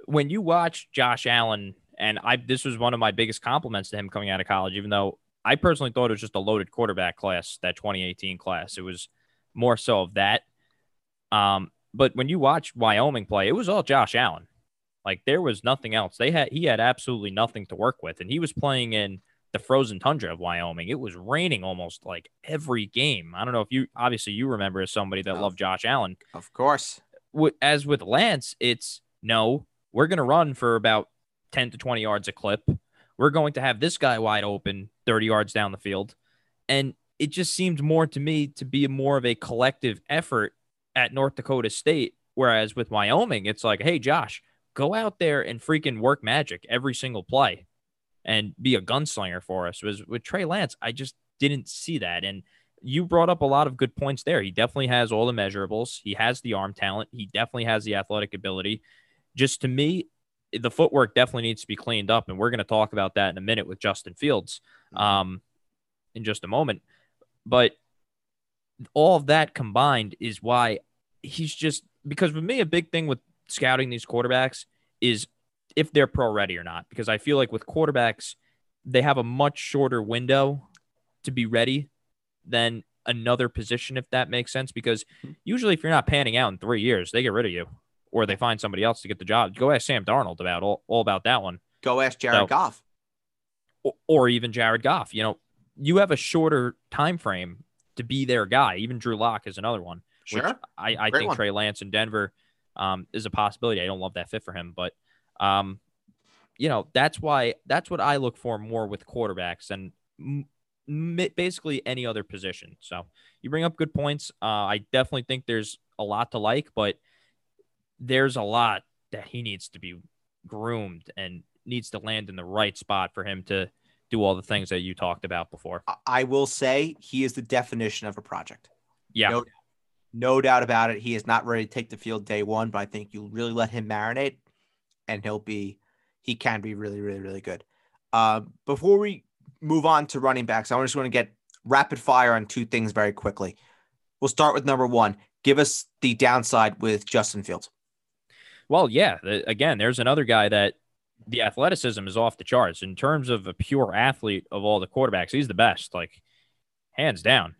when you watch Josh Allen And I this was one of my biggest compliments to him coming out of college, even though I personally thought it was just a loaded quarterback class, that twenty eighteen class. It was more so of that. Um, but when you watch Wyoming play, it was all Josh Allen. Like, there was nothing else. They had he had absolutely nothing to work with, and he was playing in the frozen tundra of Wyoming. It was raining almost like every game. I don't know if you obviously you remember as somebody that of, loved Josh Allen. Of course. As with Lance, it's no, we're going to run for about ten to twenty yards a clip. We're going to have this guy wide open thirty yards down the field. And it just seemed more to me to be more of a collective effort at North Dakota State. Whereas with Wyoming, it's like, hey, Josh, go out there and freaking work magic every single play and be a gunslinger for us. Was with Trey Lance, I just didn't see that. And you brought up a lot of good points there. He definitely has all the measurables. He has the arm talent. He definitely has the athletic ability. Just to me, the footwork definitely needs to be cleaned up, and we're going to talk about that in a minute with Justin Fields um, in just a moment. But all of that combined is why he's just – because with me, a big thing with scouting these quarterbacks is if they're pro-ready or not, because I feel like with quarterbacks, they have a much shorter window to be ready than another position, if that makes sense, because usually if you're not panning out in three years, they get rid of you. Or they find somebody else to get the job. Go ask Sam Darnold about all, all about that one. Go ask Jared so, Goff. Or, or even Jared Goff. You know, you have a shorter time frame to be their guy. Even Drew Lock is another one. Sure. Which I, I think one. Trey Lance in Denver um, is a possibility. I don't love that fit for him. But, um, you know, that's why that's what I look for more with quarterbacks than m- basically any other position. So you bring up good points. Uh, I definitely think there's a lot to like, but there's a lot that he needs to be groomed and needs to land in the right spot for him to do all the things that you talked about before. I will say he is the definition of a project. Yeah. No, no doubt about it. He is not ready to take the field day one, but I think you really let him marinate and he'll be, he can be really, really, really good. Uh, before we move on to running backs, I just want to get rapid fire on two things very quickly. We'll start with number one. Give us the downside with Justin Fields. Well, yeah, again, there's another guy that the athleticism is off the charts in terms of a pure athlete of all the quarterbacks. He's the best, like hands down.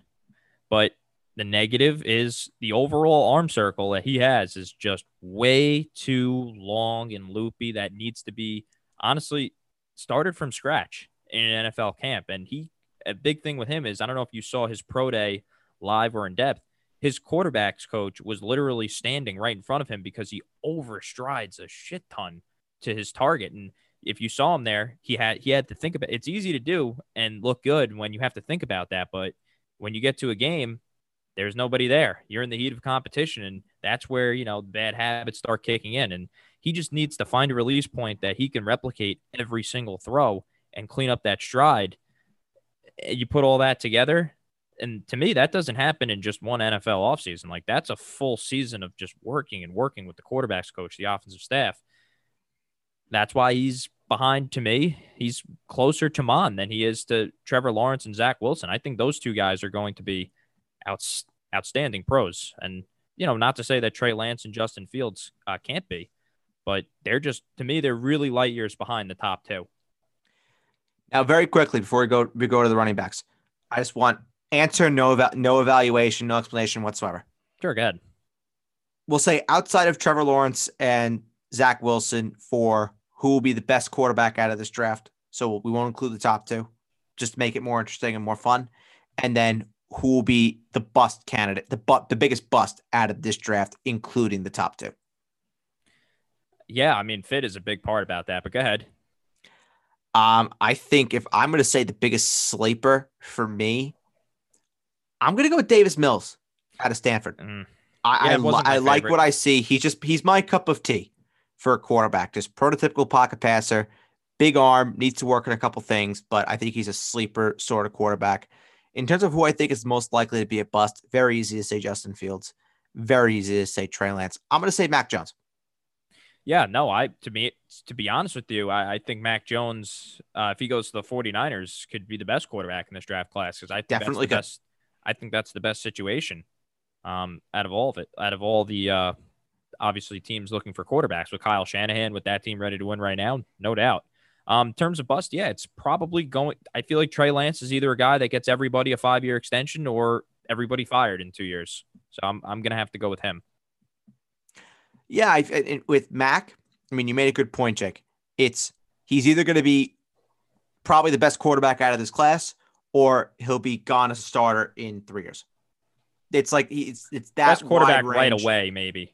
But the negative is the overall arm circle that he has is just way too long and loopy. That needs to be honestly started from scratch in an N F L camp. And he, a big thing with him is, I don't know if you saw his pro day live or in depth, his quarterback's coach was literally standing right in front of him because he overstrides a shit ton to his target. And if you saw him there, he had he had to think about it. It's easy to do and look good when you have to think about that. But when you get to a game, there's nobody there. You're in the heat of competition, and that's where, you know, bad habits start kicking in. And he just needs to find a release point that he can replicate every single throw and clean up that stride. You put all that together, and to me, that doesn't happen in just one N F L offseason. Like, that's a full season of just working and working with the quarterback's coach, the offensive staff. That's why he's behind to me. He's closer to Mon than he is to Trevor Lawrence and Zach Wilson. I think those two guys are going to be out, outstanding pros. And, you know, not to say that Trey Lance and Justin Fields uh, can't be, but they're just, to me, they're really light years behind the top two. Now, very quickly, before we go, we go to the running backs, I just want – answer, no, no evaluation, no explanation whatsoever. Sure, go ahead. We'll say outside of Trevor Lawrence and Zach Wilson for who will be the best quarterback out of this draft. So we won't include the top two, just to make it more interesting and more fun. And then who will be the bust candidate, the bu- the biggest bust out of this draft, including the top two. Yeah, I mean, fit is a big part about that, but go ahead. Um, I think if I'm going to say the biggest sleeper for me, I'm going to go with Davis Mills out of Stanford. Mm. I, yeah, I, li- I like what I see. He's just, he's my cup of tea for a quarterback, just prototypical pocket passer, big arm, needs to work on a couple things, but I think he's a sleeper sort of quarterback. In terms of who I think is most likely to be a bust, very easy to say Justin Fields, very easy to say Trey Lance. I'm going to say Mac Jones. Yeah, no, I, to me, to be honest with you, I, I think Mac Jones, uh, if he goes to the 49ers, could be the best quarterback in this draft class. Cause I think definitely that's the best. I think that's the best situation um, out of all of it, out of all the, uh, obviously, teams looking for quarterbacks with Kyle Shanahan, with that team ready to win right now, no doubt. Um, in terms of bust, yeah, it's probably going – I feel like Trey Lance is either a guy that gets everybody a five-year extension or everybody fired in two years. So I'm I'm going to have to go with him. Yeah, I, I, with Mac, I mean, you made a good point, Jake. It's he's either going to be probably the best quarterback out of this class or he'll be gone as a starter in three years. It's like it's, it's that best quarterback wide right away, maybe.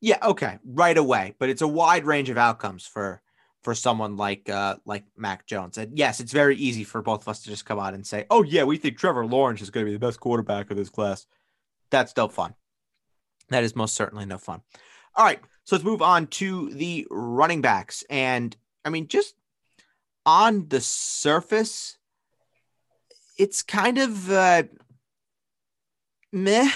Yeah, okay, right away. But it's a wide range of outcomes for for someone like uh, like Mac Jones. And yes, it's very easy for both of us to just come out and say, oh, yeah, we think Trevor Lawrence is going to be the best quarterback of this class. That's no fun. That is most certainly no fun. All right, so let's move on to the running backs. And, I mean, just on the surface, it's kind of uh, meh,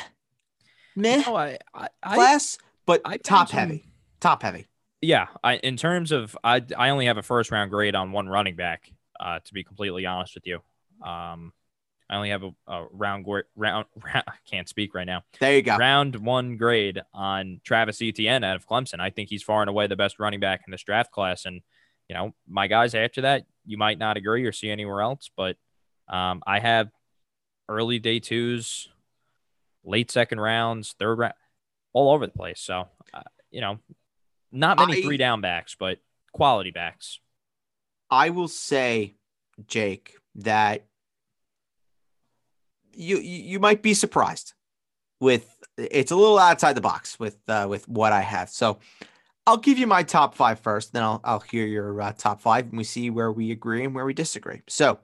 meh no, I, I, class, I, but I top heavy, him, top heavy. Yeah, I, in terms of I, I only have a first-round grade on one running back, uh, to be completely honest with you. Um, I only have a, a round, round, round, I can't speak right now. There you go. Round one grade on Travis Etienne out of Clemson. I think he's far and away the best running back in this draft class. And, you know, my guys after that, you might not agree or see anywhere else, but um, I have early day twos, late second rounds, third round, all over the place. So, uh, you know, not many I, three down backs, but quality backs. I will say, Jake, that You you might be surprised with it's a little outside the box with uh, with what I have. So I'll give you my top five first, then I'll I'll hear your uh, top five, and we see where we agree and where we disagree. So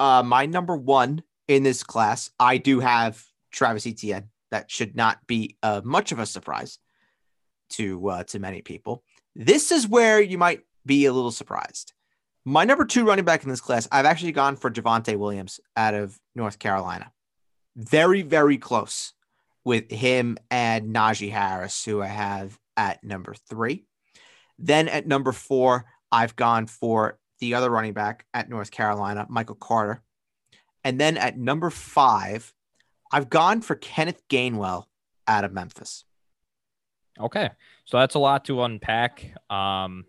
uh, my number one in this class, I do have Travis Etienne. That should not be uh, much of a surprise to uh, to many people. This is where you might be a little surprised. My number two running back in this class, I've actually gone for Javonte Williams out of North Carolina. Very, very close with him and Najee Harris, who I have at number three. Then at number four, I've gone for the other running back at North Carolina, Michael Carter. And then at number five, I've gone for Kenneth Gainwell out of Memphis. Okay. So that's a lot to unpack. Um,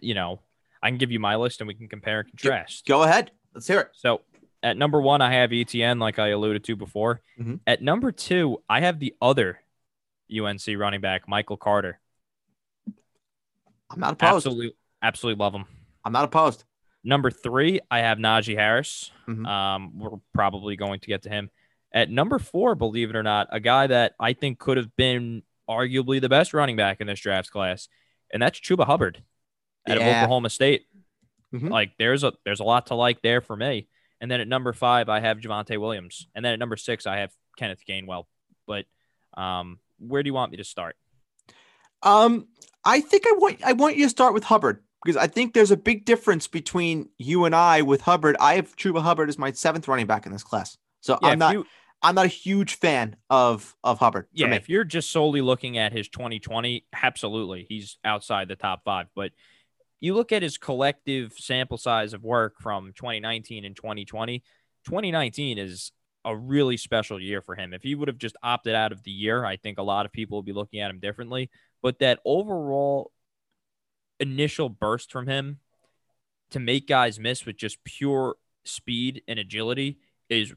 you know, I can give you my list and we can compare and contrast. Go ahead. Let's hear it. So at number one, I have Etienne, like I alluded to before. Mm-hmm. At number two, I have the other U N C running back, Michael Carter. I'm not opposed. Absolutely, absolutely love him. I'm not opposed. Number three, I have Najee Harris. Mm-hmm. Um, we're probably going to get to him. At number four, believe it or not, a guy that I think could have been arguably the best running back in this draft class, and that's Chuba Hubbard. Out yeah. of Oklahoma State. Mm-hmm. Like there's a, there's a lot to like there for me. And then at number five, I have Javonte Williams. And then at number six, I have Kenneth Gainwell, but um, where do you want me to start? Um, I think I want, I want you to start with Hubbard because I think there's a big difference between you and I with Hubbard. I have Chuba Hubbard as my seventh running back in this class. So yeah, I'm not, you, I'm not a huge fan of, of Hubbard. Yeah. If you're just solely looking at his twenty twenty, absolutely. He's outside the top five, but you look at his collective sample size of work from twenty nineteen and twenty twenty, twenty nineteen is a really special year for him. If he would have just opted out of the year, I think a lot of people would be looking at him differently. But that overall initial burst from him to make guys miss with just pure speed and agility is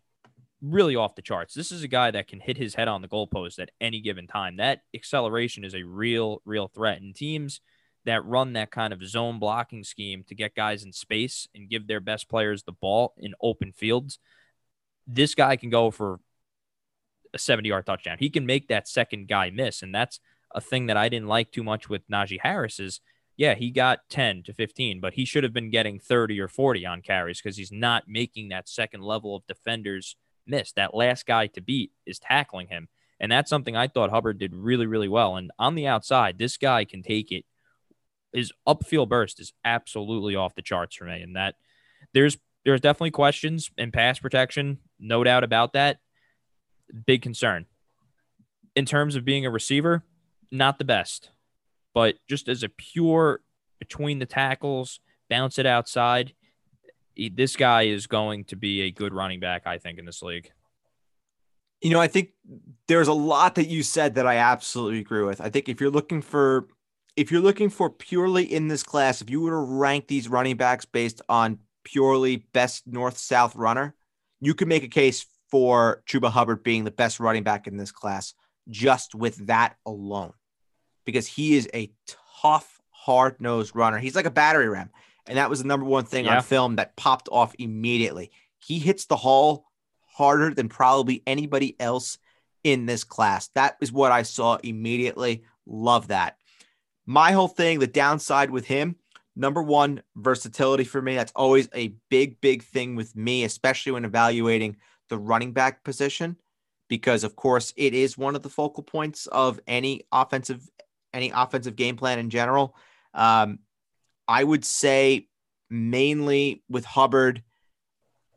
really off the charts. This is a guy that can hit his head on the goalpost at any given time. That acceleration is a real, real threat. And teams that run that kind of zone blocking scheme to get guys in space and give their best players the ball in open fields, this guy can go for a seventy-yard touchdown. He can make that second guy miss, and that's a thing that I didn't like too much with Najee Harris is, yeah, he got ten to fifteen, but he should have been getting thirty or forty on carries because he's not making that second level of defenders miss. That last guy to beat is tackling him, and that's something I thought Hubbard did really, really well. And on the outside, this guy can take it. His upfield burst is absolutely off the charts for me. And that there's, there's definitely questions in pass protection. No doubt about that. Big concern in terms of being a receiver, not the best, but just as a pure between the tackles, bounce it outside. He, this guy is going to be a good running back, I think, in this league. You know, I think there's a lot that you said that I absolutely agree with. I think if you're looking for if you're looking for purely in this class, if you were to rank these running backs based on purely best north-south runner, you could make a case for Chuba Hubbard being the best running back in this class just with that alone, because he is a tough, hard-nosed runner. He's like a battery ram, and that was the number one thing yeah. on film that popped off immediately. He hits the hole harder than probably anybody else in this class. That is what I saw immediately. Love that. My whole thing, the downside with him, number one, versatility for me. That's always a big, big thing with me, especially when evaluating the running back position, because of course it is one of the focal points of any offensive, any offensive game plan in general. Um, I would say mainly with Hubbard,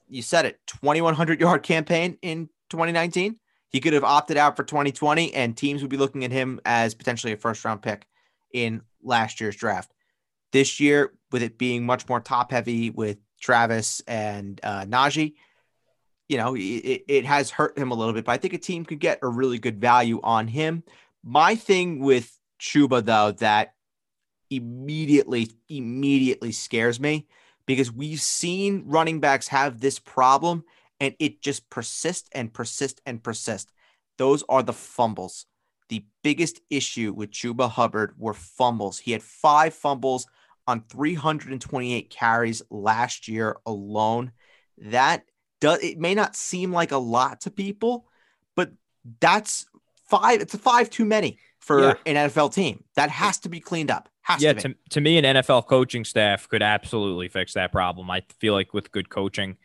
you said it, twenty-one hundred yard campaign in twenty nineteen. He could have opted out for twenty twenty and teams would be looking at him as potentially a first round pick in last year's draft. This year, with it being much more top heavy with Travis and uh, Najee, you know, it, it has hurt him a little bit, but I think a team could get a really good value on him. My thing with Chuba, though, that immediately, immediately scares me, because we've seen running backs have this problem and it just persists and persists and persists. Those are the fumbles. The biggest issue with Chuba Hubbard were fumbles. He had five fumbles on three hundred twenty-eight carries last year alone. That does, it may not seem like a lot to people, but that's five. It's a five too many for yeah. an N F L team. That has to be cleaned up. Has yeah, to, to, to me, an N F L coaching staff could absolutely fix that problem. I feel like with good coaching,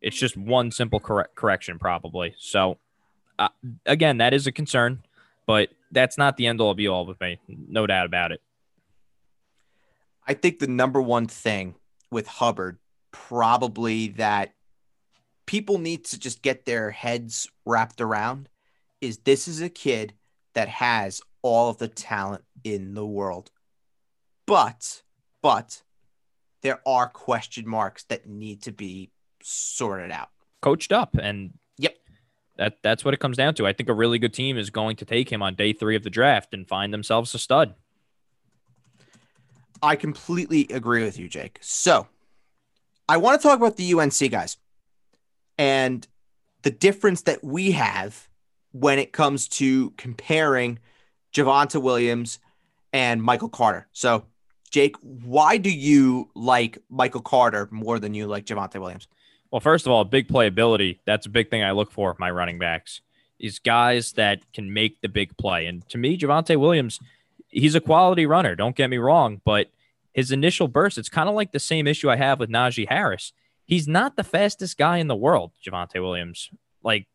it's just one simple cor- correction probably. So uh, again, that is a concern, but that's not the end all be all with me. No doubt about it. I think the number one thing with Hubbard, probably that people need to just get their heads wrapped around, is this is a kid that has all of the talent in the world. But, but there are question marks that need to be sorted out. Coached up. And yep, that that's what it comes down to. I think a really good team is going to take him on day three of the draft and find themselves a stud. I completely agree with you, Jake. So I want to talk about the U N C guys and the difference that we have when it comes to comparing Javonte Williams and Michael Carter. So, Jake, why do you like Michael Carter more than you like Javonte Williams? Well, first of all, big playability. That's a big thing I look for in my running backs, is guys that can make the big play. And to me, Javonte Williams, he's a quality runner, don't get me wrong, but his initial burst, it's kind of like the same issue I have with Najee Harris. He's not the fastest guy in the world, Javonte Williams. Like,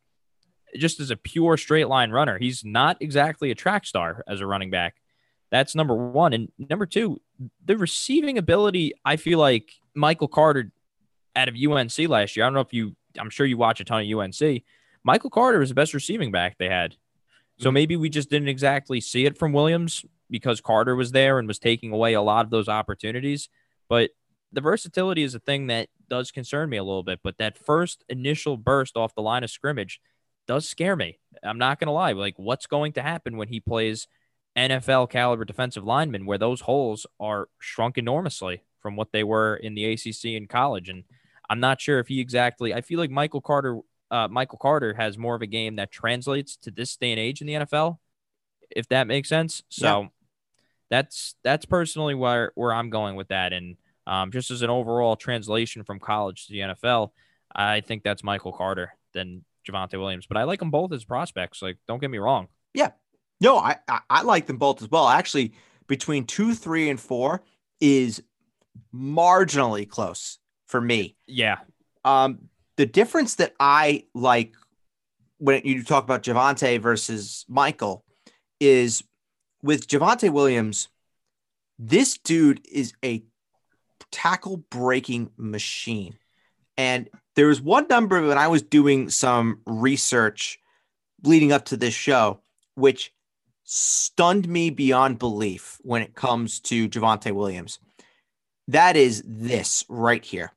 just as a pure straight line runner, he's not exactly a track star as a running back. That's number one. And number two, the receiving ability. I feel like Michael Carter out of U N C last year, I don't know if you, I'm sure you watch a ton of U N C. Michael Carter was the best receiving back they had. So maybe we just didn't exactly see it from Williams because Carter was there and was taking away a lot of those opportunities. But the versatility is a thing that does concern me a little bit. But that first initial burst off the line of scrimmage does scare me. I'm not going to lie. Like, what's going to happen when he plays N F L caliber defensive linemen, where those holes are shrunk enormously from what they were in the A C C in college? And I'm not sure if he exactly, I feel like Michael Carter, uh, Michael Carter has more of a game that translates to this day and age in the N F L, if that makes sense. So yeah. that's, that's personally where, where I'm going with that. And um, just as an overall translation from college to the N F L, I think that's Michael Carter than Javonte Williams, but I like them both as prospects. Like, don't get me wrong. Yeah. No, I, I, I like them both as well. Actually, between two, three, and four is marginally close for me. Yeah. Um, the difference that I like when you talk about Javonte versus Michael is with Javonte Williams, this dude is a tackle-breaking machine. And there was one number when I was doing some research leading up to this show, which stunned me beyond belief when it comes to Javonte Williams. That is this right here.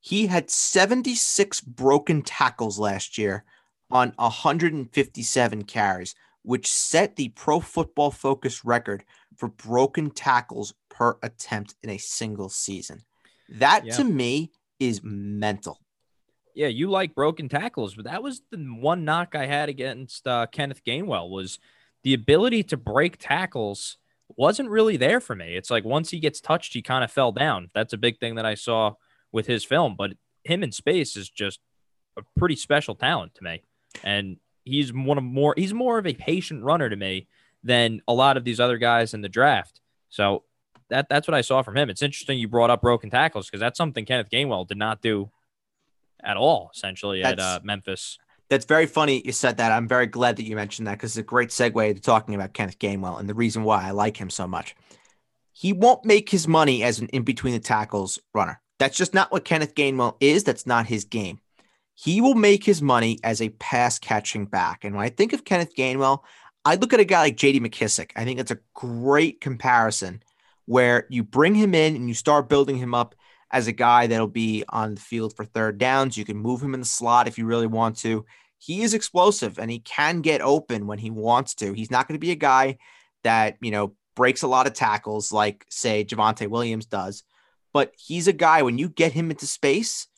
He had seventy-six broken tackles last year on one hundred fifty-seven carries, which set the Pro Football Focus record for broken tackles per attempt in a single season. That yeah. to me is mental. Yeah, you like broken tackles, but that was the one knock I had against uh, Kenneth Gainwell was the ability to break tackles wasn't really there for me. It's like once he gets touched, he kind of fell down. That's a big thing that I saw with his film, but him in space is just a pretty special talent to me. And he's one of more, he's more of a patient runner to me than a lot of these other guys in the draft. So that that's what I saw from him. It's interesting you brought up broken tackles because that's something Kenneth Gainwell did not do at all, essentially, that's, at uh, Memphis. That's very funny you said that. I'm very glad that you mentioned that because it's a great segue to talking about Kenneth Gainwell and the reason why I like him so much. He won't make his money as an in-between-the-tackles runner. That's just not what Kenneth Gainwell is. That's not his game. He will make his money as a pass-catching back. And when I think of Kenneth Gainwell, I look at a guy like J D McKissic. I think that's a great comparison where you bring him in and you start building him up as a guy that'll be on the field for third downs. You can move him in the slot if you really want to. He is explosive and he can get open when he wants to. He's not going to be a guy that, you know, breaks a lot of tackles like, say, Javonte Williams does. But he's a guy, when you get him into space,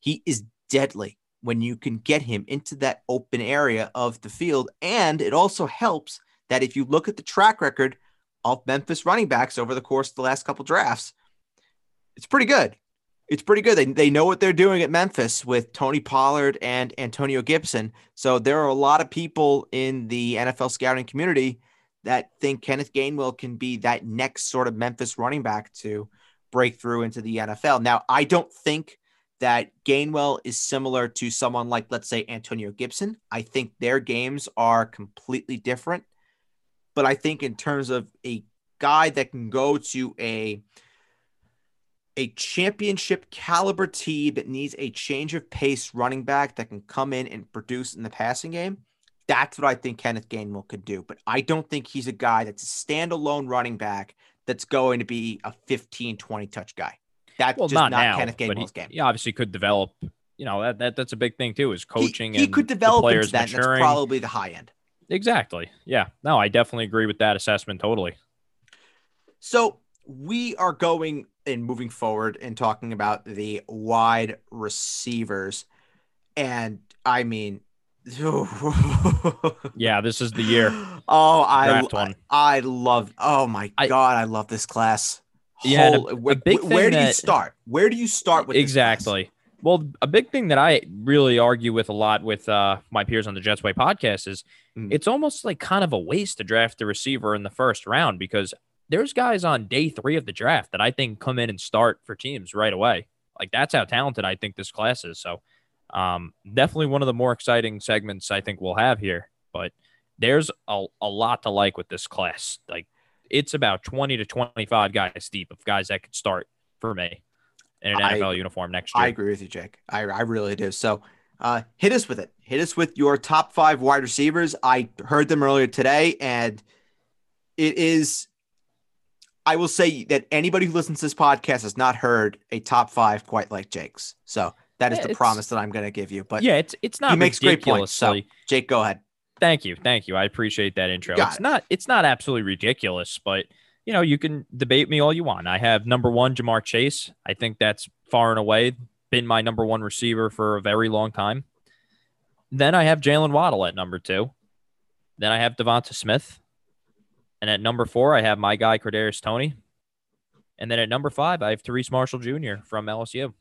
he is deadly when you can get him into that open area of the field. And it also helps that if you look at the track record of Memphis running backs over the course of the last couple drafts, it's pretty good. It's pretty good. They they know what they're doing at Memphis with Tony Pollard and Antonio Gibson. So there are a lot of people in the N F L scouting community that think Kenneth Gainwell can be that next sort of Memphis running back to break through into the N F L. Now, I don't think that Gainwell is similar to someone like, let's say, Antonio Gibson. I think their games are completely different. But I think in terms of a guy that can go to a a championship caliber team that needs a change of pace running back that can come in and produce in the passing game, that's what I think Kenneth Gainwell could do. But I don't think he's a guy that's a standalone running back that's going to be a fifteen, twenty touch guy. That's well, just not, not now, Kenneth Gainwell's he, game. He obviously could develop, you know, that, that that's a big thing too, is coaching. He, he and could develop players into that, and that's probably the high end. Exactly. Yeah. No, I definitely agree with that assessment. Totally. So we are going and moving forward and talking about the wide receivers. And I mean, yeah, this is the year. Oh, I, I, I love, oh my I, God. I love this class. Yeah. Whole, a, where a big where do that, you start? Where do you start with? Exactly. Well, a big thing that I really argue with a lot with uh, my peers on the Jets Way podcast is mm. it's almost like kind of a waste to draft the receiver in the first round because there's guys on day three of the draft that I think come in and start for teams right away. Like that's how talented I think this class is. So um, definitely one of the more exciting segments I think we'll have here, but there's a, a lot to like with this class. Like it's about twenty to twenty-five guys deep of guys that could start for me in an N F L I, uniform next year. I agree with you, Jake. I, I really do. So uh, hit us with it. Hit us with your top five wide receivers. I heard them earlier today, and it is – I will say that anybody who listens to this podcast has not heard a top five quite like Jake's. So that is yeah, the promise that I'm going to give you. But yeah, it's it's not he makes great points. So, Jake, go ahead. Thank you. Thank you. I appreciate that intro. Got it's it. not It's not absolutely ridiculous, but – you know, you can debate me all you want. I have number one, Jamar Chase. I think that's far and away been my number one receiver for a very long time. Then I have Jaylen Waddle at number two. Then I have Devonta Smith. And at number four, I have my guy, Kadarius Toney. And then at number five, I have Terese Marshall Junior from L S U.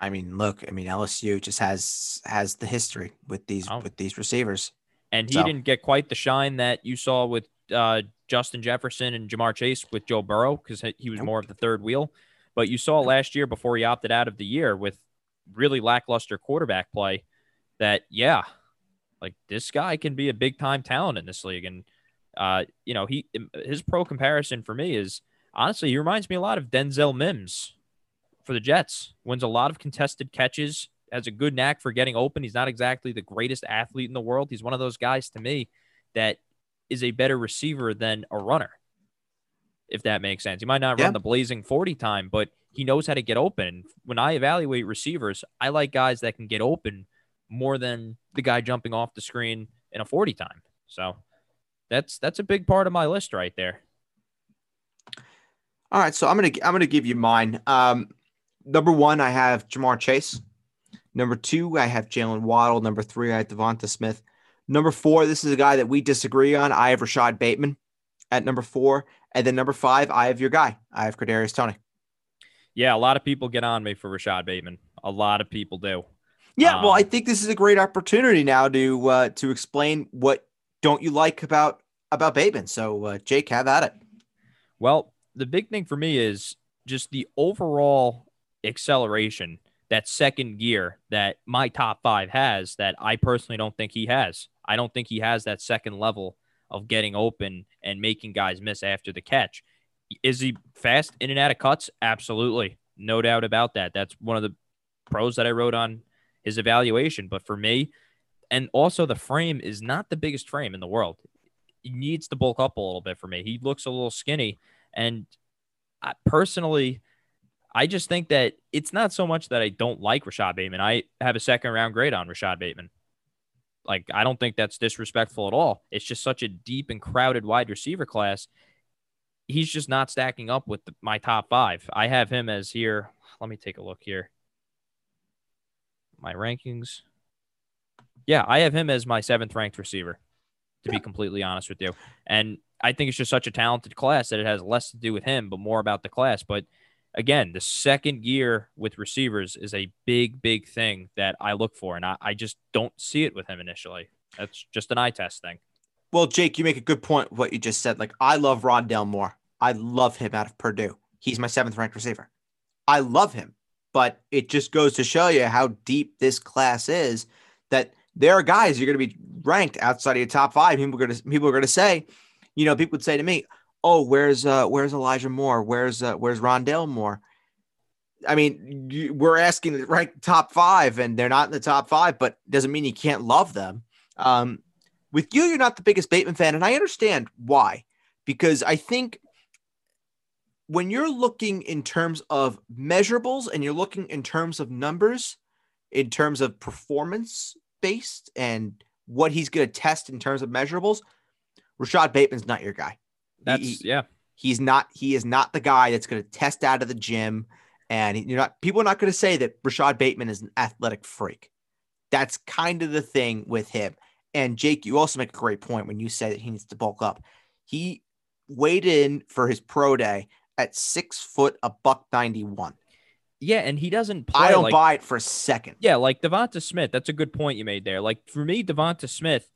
I mean, look, I mean, L S U just has has the history with these oh. with these receivers. And he so. didn't get quite the shine that you saw with uh, Justin Jefferson and Jamar Chase with Joe Burrow because he was more of the third wheel. But you saw last year before he opted out of the year with really lackluster quarterback play that, yeah, like this guy can be a big-time talent in this league. And, uh, you know, he his pro comparison for me is, honestly, he reminds me a lot of Denzel Mims for the Jets. Wins a lot of contested catches, has a good knack for getting open. He's not exactly the greatest athlete in the world. He's one of those guys to me that – is a better receiver than a runner, if that makes sense. He might not yeah. run the blazing forty time, but he knows how to get open. When I evaluate receivers, I like guys that can get open more than the guy jumping off the screen in a forty time. So that's that's a big part of my list right there. All right, so I'm gonna I'm gonna give you mine. Um, number one, I have Jamar Chase. Number two, I have Jaylen Waddle. Number three, I have Devonta Smith. Number four, this is a guy that we disagree on. I have Rashad Bateman at number four. And then number five, I have your guy. I have Kadarius Toney. Yeah, a lot of people get on me for Rashad Bateman. A lot of people do. Yeah, um, well, I think this is a great opportunity now to uh, to explain what don't you like about, about Bateman. So, uh, Jake, have at it. Well, the big thing for me is just the overall acceleration, that second gear that my top five has that I personally don't think he has. I don't think he has that second level of getting open and making guys miss after the catch. Is he fast in and out of cuts? Absolutely. No doubt about that. That's one of the pros that I wrote on his evaluation. But for me, and also the frame is not the biggest frame in the world. He needs to bulk up a little bit for me. He looks a little skinny. And I, personally, I just think that it's not so much that I don't like Rashad Bateman. I have a second round grade on Rashad Bateman. Like, I don't think that's disrespectful at all. It's just such a deep and crowded wide receiver class. He's just not stacking up with the, my top five. I have him as here. Let me take a look here. My rankings. Yeah, I have him as my seventh ranked receiver, to yeah. be completely honest with you. And I think it's just such a talented class that it has less to do with him, but more about the class. But again, the second year with receivers is a big, big thing that I look for, and I, I just don't see it with him initially. That's just an eye test thing. Well, Jake, you make a good point what you just said. Like, I love Rondale Moore. I love him out of Purdue. He's my seventh-ranked receiver. I love him, but it just goes to show you how deep this class is that there are guys you're going to be ranked outside of your top five. People are going to, people are going to say, you know, people would say to me, oh, where's uh, where's Elijah Moore? Where's uh, where's Rondale Moore? I mean, you, we're asking to rank top five, and they're not in the top five, but doesn't mean you can't love them. Um, with you, you're not the biggest Bateman fan, and I understand why, because I think when you're looking in terms of measurables and you're looking in terms of numbers, in terms of performance-based and what he's going to test in terms of measurables, Rashad Bateman's not your guy. That's he, yeah. He's not. He is not the guy that's going to test out of the gym, and you're not. People are not going to say that Rashad Bateman is an athletic freak. That's kind of the thing with him. And Jake, you also make a great point when you say that he needs to bulk up. He weighed in for his pro day at six foot a buck ninety one. Yeah, and he doesn't play. I don't like, buy it for a second. Yeah, like Devonta Smith. That's a good point you made there. Like for me, Devonta Smith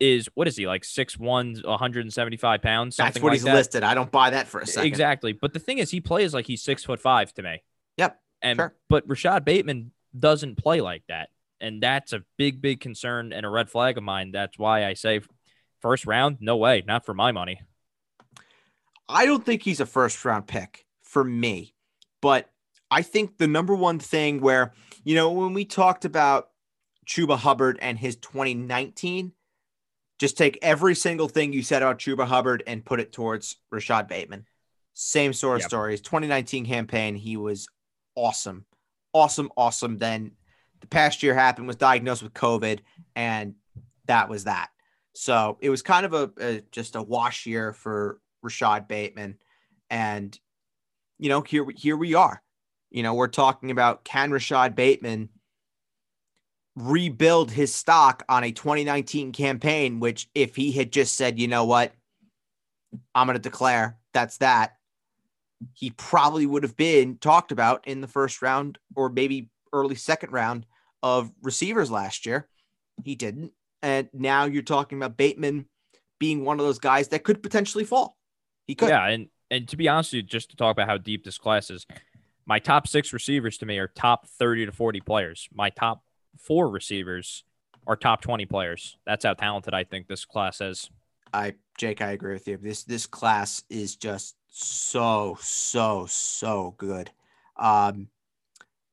is, what is he, like six one, one hundred seventy-five pounds? Something That's what like he's that. listed. I don't buy that for a second. Exactly. But the thing is, he plays like he's six foot five to me. Yep. And sure. But Rashad Bateman doesn't play like that. And that's a big, big concern and a red flag of mine. That's why I say first round, no way, not for my money. I don't think he's a first round pick for me. But I think the number one thing where, you know, when we talked about Chuba Hubbard and his twenty nineteen, just take every single thing you said about Chuba Hubbard and put it towards Rashad Bateman. Same sort of yep. stories. twenty nineteen campaign, he was awesome. Awesome, awesome. Then the past year happened, was diagnosed with COVID, and that was that. So it was kind of a, a just a wash year for Rashad Bateman. And, you know, here, here we are. You know, we're talking about can Rashad Bateman rebuild his stock on a twenty nineteen campaign, which if he had just said, you know what, I'm going to declare that's that, he probably would have been talked about in the first round or maybe early second round of receivers last year. He didn't. And now you're talking about Bateman being one of those guys that could potentially fall. He could. Yeah. And, and to be honest with you, just to talk about how deep this class is, my top six receivers to me are top thirty to forty players. My top four receivers are top twenty players. That's how talented I think this class is. I, Jake, I agree with you. This, this class is just so, so, so good. Um,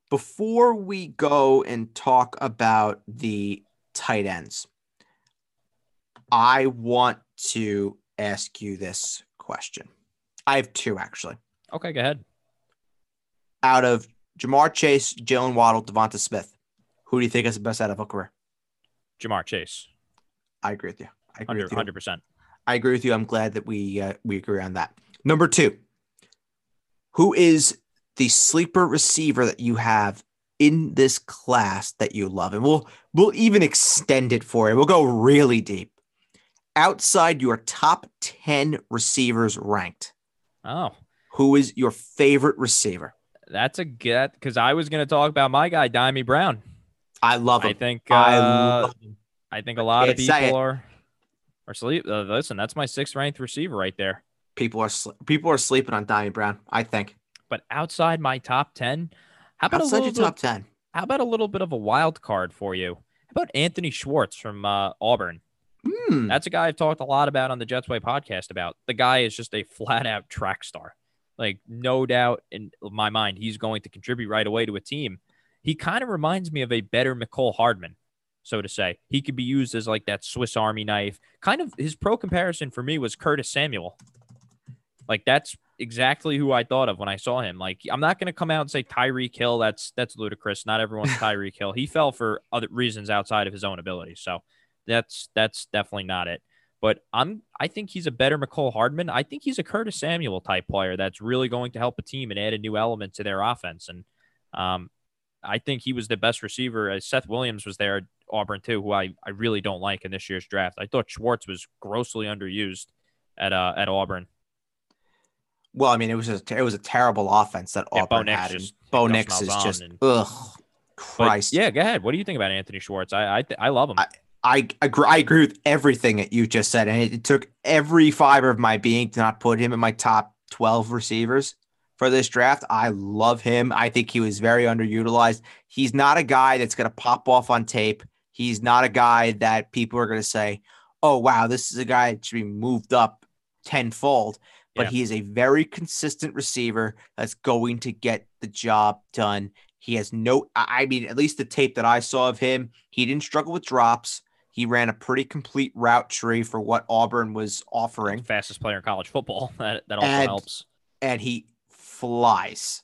before we go and talk about the tight ends, I want to ask you this question. I have two actually. Okay, go ahead. Out of Jamar Chase, Jaylen Waddle, Devonta Smith, who do you think is the best out of a career? Jamar Chase. I agree with you. I agree one hundred percent. With you. one hundred percent. I agree with you. I'm glad that we uh, we agree on that. Number two, who is the sleeper receiver that you have in this class that you love? And we'll we'll even extend it for you. We'll go really deep. Outside your top ten receivers ranked. Oh. Who is your favorite receiver? That's a get, because I was going to talk about my guy, Dymie Brown. I love him. I think, uh, I, love him. I think a lot I of people are, are sleep. Uh, listen, that's my sixth ranked receiver right there. People are sl- people are sleeping on Dymie Brown, I think. But outside my top ten, how about outside a little your top ten? How about a little bit of a wild card for you? How about Anthony Schwartz from uh, Auburn? Mm. That's a guy I've talked a lot about on the Jets Way podcast about. The guy is just a flat out track star. Like, no doubt in my mind, he's going to contribute right away to a team. He kind of reminds me of a better Mecole Hardman, so to say. He could be used as like that Swiss Army knife. Kind of his pro comparison for me was Curtis Samuel. Like, that's exactly who I thought of when I saw him. Like, I'm not going to come out and say Tyreek Hill. That's that's ludicrous. Not everyone's Tyreek Hill. He fell for other reasons outside of his own ability. So that's that's definitely not it. But I'm, I think he's a better Mecole Hardman. I think he's a Curtis Samuel type player that's really going to help a team and add a new element to their offense. And um, I think he was the best receiver. As Seth Williams was there at Auburn too, who I, I really don't like in this year's draft. I thought Schwartz was grossly underused at uh, at Auburn. Well, I mean, it was a, it was a terrible offense that yeah, Auburn Bo had. Just, Bo Nix is just, and, ugh, Christ. Yeah, go ahead. What do you think about Anthony Schwartz? I I, th- I love him. I, I agree, I agree with everything that you just said, and it, it took every fiber of my being to not put him in my top twelve receivers for this draft. I love him. I think he was very underutilized. He's not a guy that's going to pop off on tape. He's not a guy that people are going to say, oh, wow, this is a guy that should be moved up tenfold. But yeah. He is a very consistent receiver that's going to get the job done. He has no – I mean, at least the tape that I saw of him, he didn't struggle with drops. He ran a pretty complete route tree for what Auburn was offering. Fastest player in college football. That, that also and, helps. And he flies.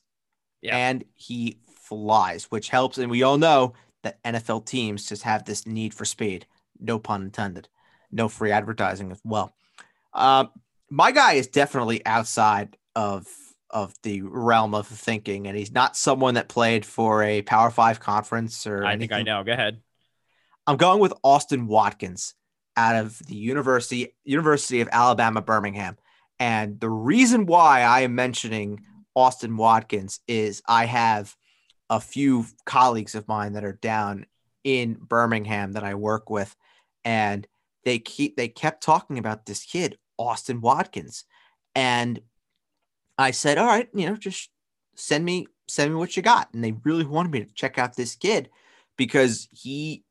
Yeah. And he flies, which helps. And we all know that N F L teams just have this need for speed. No pun intended. No free advertising as well. Uh, my guy is definitely outside of of the realm of thinking, and he's not someone that played for a Power Five conference or I anything. think I know. Go ahead. I'm going with Austin Watkins out of the University University of Alabama, Birmingham. And the reason why I am mentioning Austin Watkins is I have a few colleagues of mine that are down in Birmingham that I work with, and they keep they kept talking about this kid, Austin Watkins. And I said, all right, you know, just send me send me what you got. And they really wanted me to check out this kid because he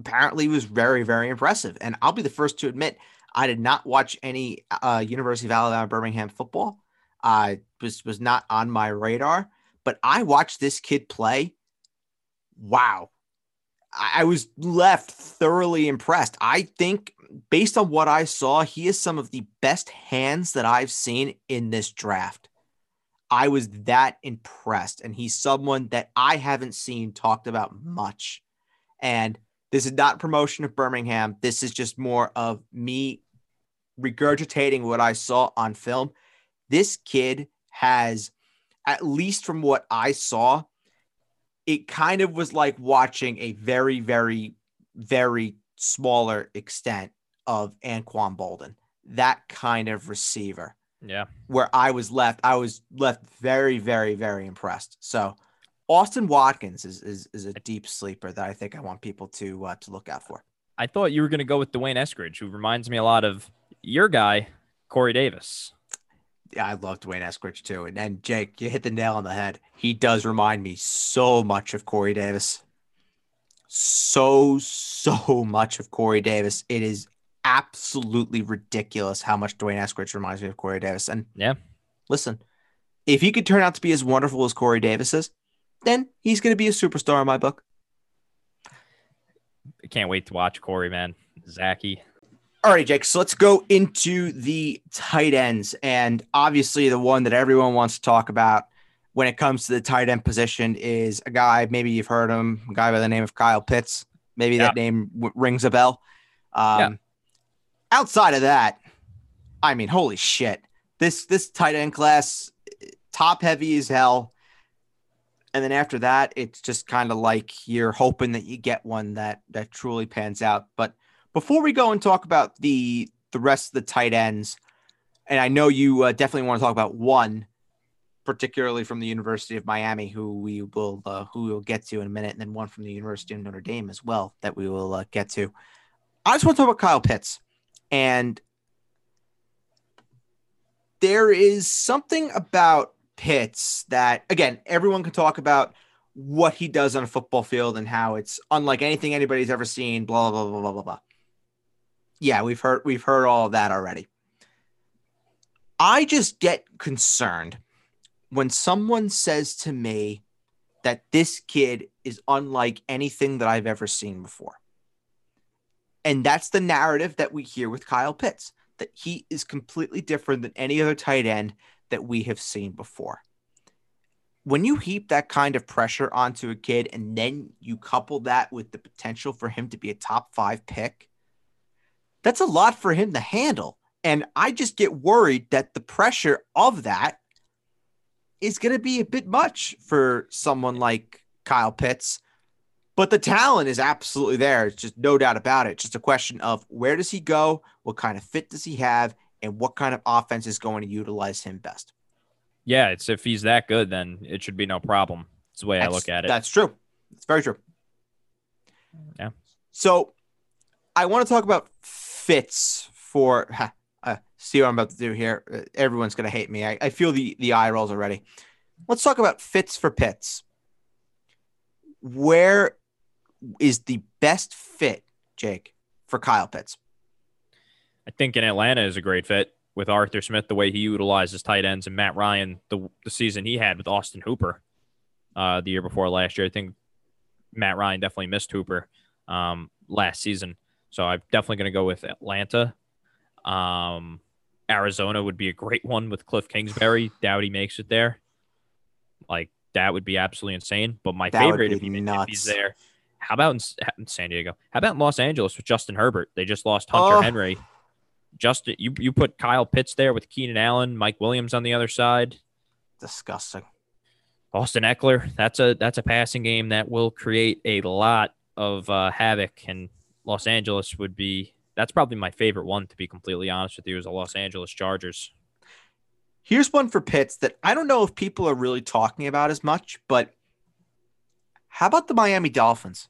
apparently was very, very impressive. And I'll be the first to admit, I did not watch any uh, University of Alabama Birmingham football. I was, was not on my radar, but I watched this kid play. Wow. I, I was left thoroughly impressed. I think based on what I saw, he is some of the best hands that I've seen in this draft. I was that impressed. And he's someone that I haven't seen talked about much. And this is not promotion of Birmingham. This is just more of me regurgitating what I saw on film. This kid has, at least from what I saw, it kind of was like watching a very, very, very smaller extent of Anquan Bolden, that kind of receiver. Yeah. Where I was left, I was left very, very, very impressed. So Austin Watkins is, is is a deep sleeper that I think I want people to uh, to look out for. I thought you were going to go with Dwayne Eskridge, who reminds me a lot of your guy, Corey Davis. Yeah, I love Dwayne Eskridge too. And, and Jake, you hit the nail on the head. He does remind me so much of Corey Davis. So, so much of Corey Davis. It is absolutely ridiculous how much Dwayne Eskridge reminds me of Corey Davis. And yeah, listen, if he could turn out to be as wonderful as Corey Davis is, then he's going to be a superstar in my book. I can't wait to watch Corey, man. Zachy. All right, Jake. So let's go into the tight ends. And obviously the one that everyone wants to talk about when it comes to the tight end position is a guy, maybe you've heard him, a guy by the name of Kyle Pitts. Maybe yeah. that name w- rings a bell. Um, yeah. Outside of that, I mean, holy shit. This this tight end class, top heavy as hell. And then after that, it's just kind of like you're hoping that you get one that that truly pans out. But before we go and talk about the the rest of the tight ends, and I know you uh, definitely want to talk about one, particularly from the University of Miami, who we will uh, who we will get to in a minute, and then one from the University of Notre Dame as well that we will uh, get to. I just want to talk about Kyle Pitts, and there is something about Pitts that, again, everyone can talk about what he does on a football field and how it's unlike anything anybody's ever seen, blah, blah, blah, blah, blah, blah. Yeah, we've heard, we've heard all of that already. I just get concerned when someone says to me that this kid is unlike anything that I've ever seen before. And that's the narrative that we hear with Kyle Pitts, that he is completely different than any other tight end that we have seen before. When you heap that kind of pressure onto a kid and then you couple that with the potential for him to be a top five pick, that's a lot for him to handle. And I just get worried that the pressure of that is going to be a bit much for someone like Kyle Pitts, but the talent is absolutely there. It's just no doubt about it. It's just a question of where does he go? What kind of fit does he have? And what kind of offense is going to utilize him best? Yeah, it's if he's that good, then it should be no problem. It's the way that's, I look at it. That's true. It's very true. Yeah. So I want to talk about fits for huh, uh, see what I'm about to do here. Uh, everyone's going to hate me. I, I feel the, the eye rolls already. Let's talk about fits for Pitts. Where is the best fit, Jake, for Kyle Pitts? I think in Atlanta is a great fit with Arthur Smith, the way he utilizes tight ends, and Matt Ryan, the, the season he had with Austin Hooper uh, the year before last year. I think Matt Ryan definitely missed Hooper um, last season. So I'm definitely going to go with Atlanta. Um, Arizona would be a great one with Cliff Kingsbury. Doubt he makes it there. Like, that would be absolutely insane. But my that favorite, if, he, if he's there, how about in, in San Diego? How about in Los Angeles with Justin Herbert? They just lost Hunter oh. Henry. Justin, you, you put Kyle Pitts there with Keenan Allen, Mike Williams on the other side. Disgusting. Austin Eckler, that's a that's a passing game that will create a lot of uh, havoc, and Los Angeles would be, that's probably my favorite one, to be completely honest with you, is the Los Angeles Chargers. Here's one for Pitts that I don't know if people are really talking about as much, but how about the Miami Dolphins?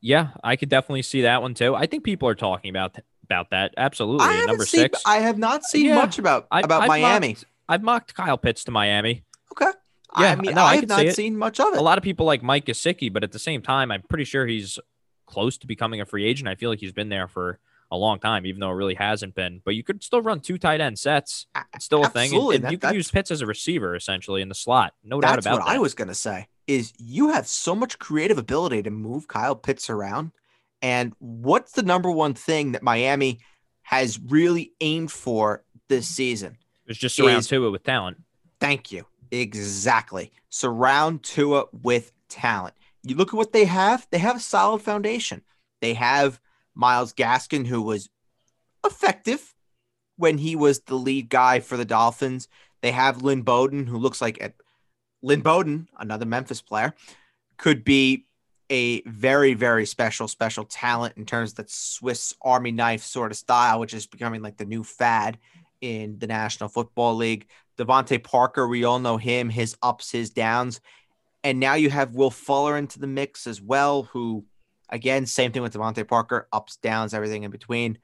Yeah, I could definitely see that one too. I think people are talking about that. About that, absolutely. I number seen, six. I have not seen yeah. much about about I've Miami. Mocked, I've mocked Kyle Pitts to Miami. Okay. Yeah, I mean, no, I, I have not seen much of it. A lot of people like Mike Gesicki, but at the same time, I'm pretty sure he's close to becoming a free agent. I feel like he's been there for a long time, even though it really hasn't been. But you could still run two tight end sets. It's still a absolutely. thing. And, and that, you can use Pitts as a receiver, essentially, in the slot. No doubt about that. That's what I was going to say, is you have so much creative ability to move Kyle Pitts around. And what's the number one thing that Miami has really aimed for this season? It's just surround is, Tua with talent. Thank you. Exactly. Surround Tua with talent. You look at what they have. They have a solid foundation. They have Myles Gaskin, who was effective when he was the lead guy for the Dolphins. They have Lynn Bowden, who looks like at Lynn Bowden, another Memphis player, could be a very, very special, special talent in terms of that Swiss Army knife sort of style, which is becoming like the new fad in the National Football League. Devontae Parker, we all know him, his ups, his downs. And now you have Will Fuller into the mix as well, who, again, same thing with Devontae Parker, ups, downs, everything in between.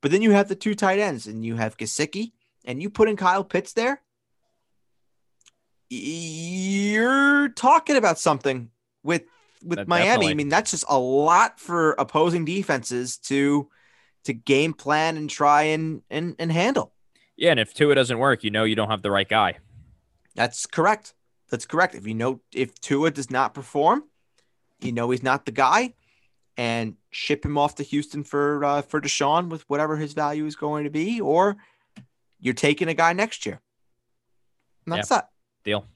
But then you have the two tight ends, and you have Gesicki, and you put in Kyle Pitts there. You're talking about something with with that, Miami. Definitely. I mean, that's just a lot for opposing defenses to to game plan and try and, and, and handle. Yeah, and if Tua doesn't work, you know you don't have the right guy. That's correct. That's correct. If you know if Tua does not perform, you know he's not the guy, and ship him off to Houston for uh, for Deshaun with whatever his value is going to be, or you're taking a guy next year. And that's yeah. that. Deal.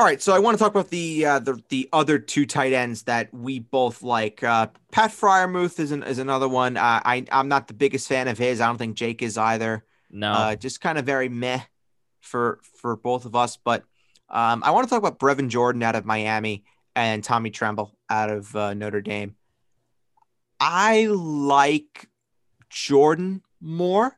All right, so I want to talk about the uh, the the other two tight ends that we both like. Uh, Pat Freiermuth is an, is another one. Uh, I I'm not the biggest fan of his. I don't think Jake is either. No, uh, just kind of very meh for for both of us. But um, I want to talk about Brevin Jordan out of Miami and Tommy Tremble out of uh, Notre Dame. I like Jordan more,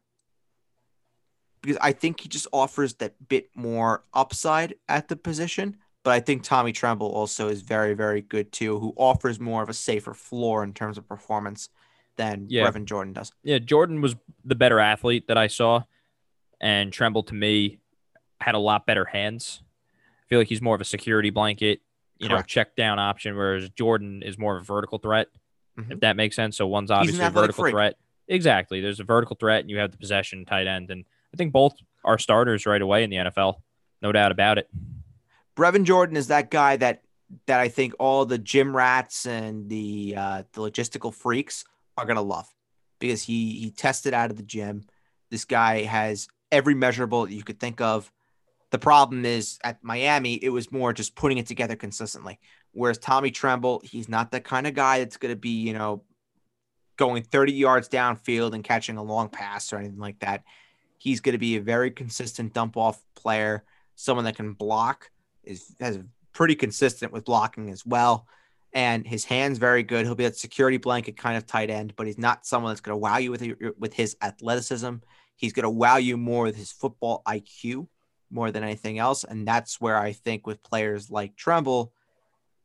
because I think he just offers that bit more upside at the position. But I think Tommy Tremble also is very, very good too, who offers more of a safer floor in terms of performance than yeah. Brevin Jordan does. Yeah, Jordan was the better athlete that I saw, and Tremble, to me, had a lot better hands. I feel like he's more of a security blanket, you Correct. know, check down option, whereas Jordan is more of a vertical threat, mm-hmm. if that makes sense. So one's obviously a vertical freak. threat. Exactly. There's a vertical threat, and you have the possession tight end, and I think both are starters right away in the N F L. No doubt about it. Brevin Jordan is that guy that that I think all the gym rats and the uh, the logistical freaks are going to love, because he he tested out of the gym. This guy has every measurable that you could think of. The problem is at Miami, it was more just putting it together consistently. Whereas Tommy Tremble, he's not that kind of guy that's going to be, you know, going thirty yards downfield and catching a long pass or anything like that. He's going to be a very consistent dump-off player, someone that can block, is has pretty consistent with blocking as well, and his hand's very good. He'll be that security blanket kind of tight end, but he's not someone that's going to wow you with with his athleticism. He's going to wow you more with his football I Q more than anything else, and that's where I think with players like Tremble,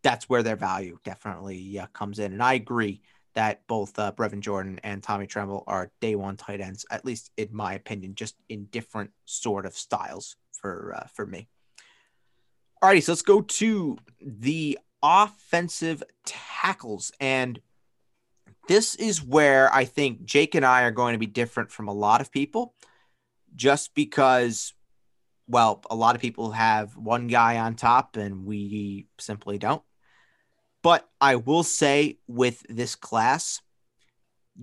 that's where their value definitely uh, comes in, and I agree that both uh, Brevin Jordan and Tommy Tremble are day one tight ends, at least in my opinion, just in different sort of styles for uh, for me. All righty, so let's go to the offensive tackles. And this is where I think Jake and I are going to be different from a lot of people, just because, well, a lot of people have one guy on top and we simply don't. But I will say with this class,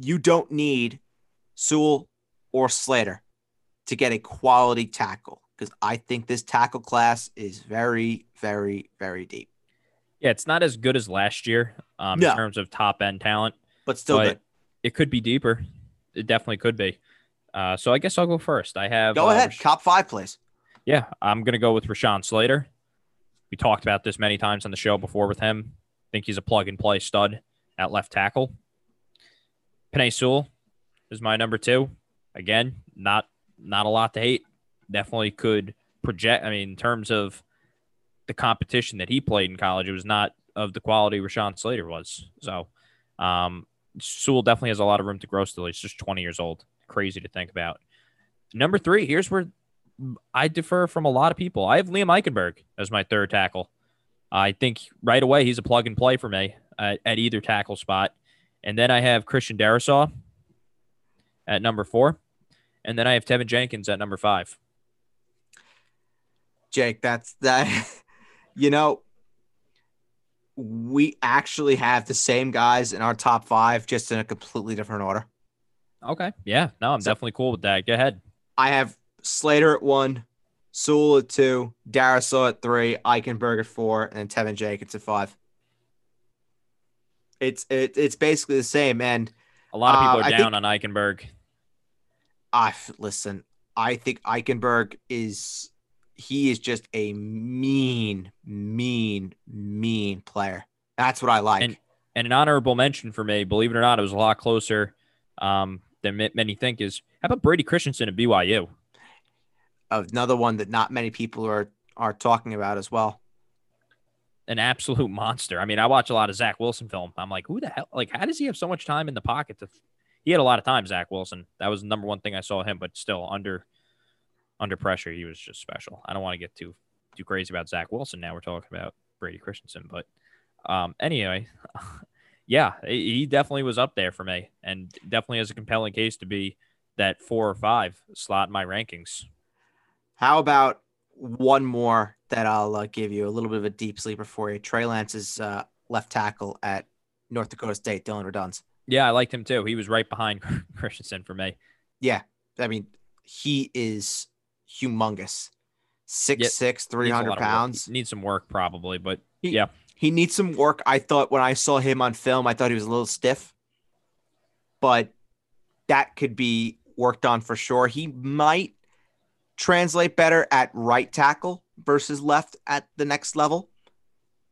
you don't need Sewell or Slater to get a quality tackle, because I think this tackle class is very, very, very deep. Yeah, it's not as good as last year um, no. in terms of top-end talent. But still but good. It could be deeper. It definitely could be. Uh, so I guess I'll go first. I have Go uh, ahead. Rash- Top five, please. Yeah, I'm going to go with Rashawn Slater. We talked about this many times on the show before with him. Think he's a plug-and-play stud at left tackle. Penei Sewell is my number two. Again, not not a lot to hate. Definitely could project. I mean, in terms of the competition that he played in college, it was not of the quality Rashawn Slater was. So um, Sewell definitely has a lot of room to grow still. He's just twenty years old. Crazy to think about. Number three, here's where I differ from a lot of people. I have Liam Eichenberg as my third tackle. I think right away he's a plug and play for me at, at either tackle spot. And then I have Christian Darrisaw at number four. And then I have Tevin Jenkins at number five. Jake, that's that. You know, we actually have the same guys in our top five, just in a completely different order. Okay. Yeah. No, I'm so, definitely cool with that. Go ahead. I have Slater at one, Sewell at two, Darrisaw at three, Eichenberg at four, and Tevin Jenkins at five. It's it, it's basically the same, and a lot of people uh, are down think, on Eichenberg. I listen. I think Eichenberg is he is just a mean, mean, mean player. That's what I like. And, and an honorable mention for me, believe it or not, it was a lot closer um, than many think. Is how about Brady Christensen at B Y U? Another one that not many people are are talking about as well. An absolute monster. I mean, I watch a lot of Zach Wilson film. I'm like, who the hell? Like, how does he have so much time in the pocket? To f- he had a lot of time, Zach Wilson. That was the number one thing I saw him, but still under under pressure, he was just special. I don't want to get too too crazy about Zach Wilson. Now we're talking about Brady Christensen. But um, anyway, yeah, he definitely was up there for me and definitely has a compelling case to be that four or five slot in my rankings. How about one more that I'll uh, give you a little bit of a deep sleeper for you? Trey Lance's uh, left tackle at North Dakota State, Dylan Raduns. Yeah, I liked him too. He was right behind Christensen for me. Yeah, I mean, he is humongous. six six, three hundred pounds. Needs some work probably, but he, yeah. He needs some work. I thought when I saw him on film, I thought he was a little stiff, but that could be worked on for sure. He might translate better at right tackle versus left at the next level.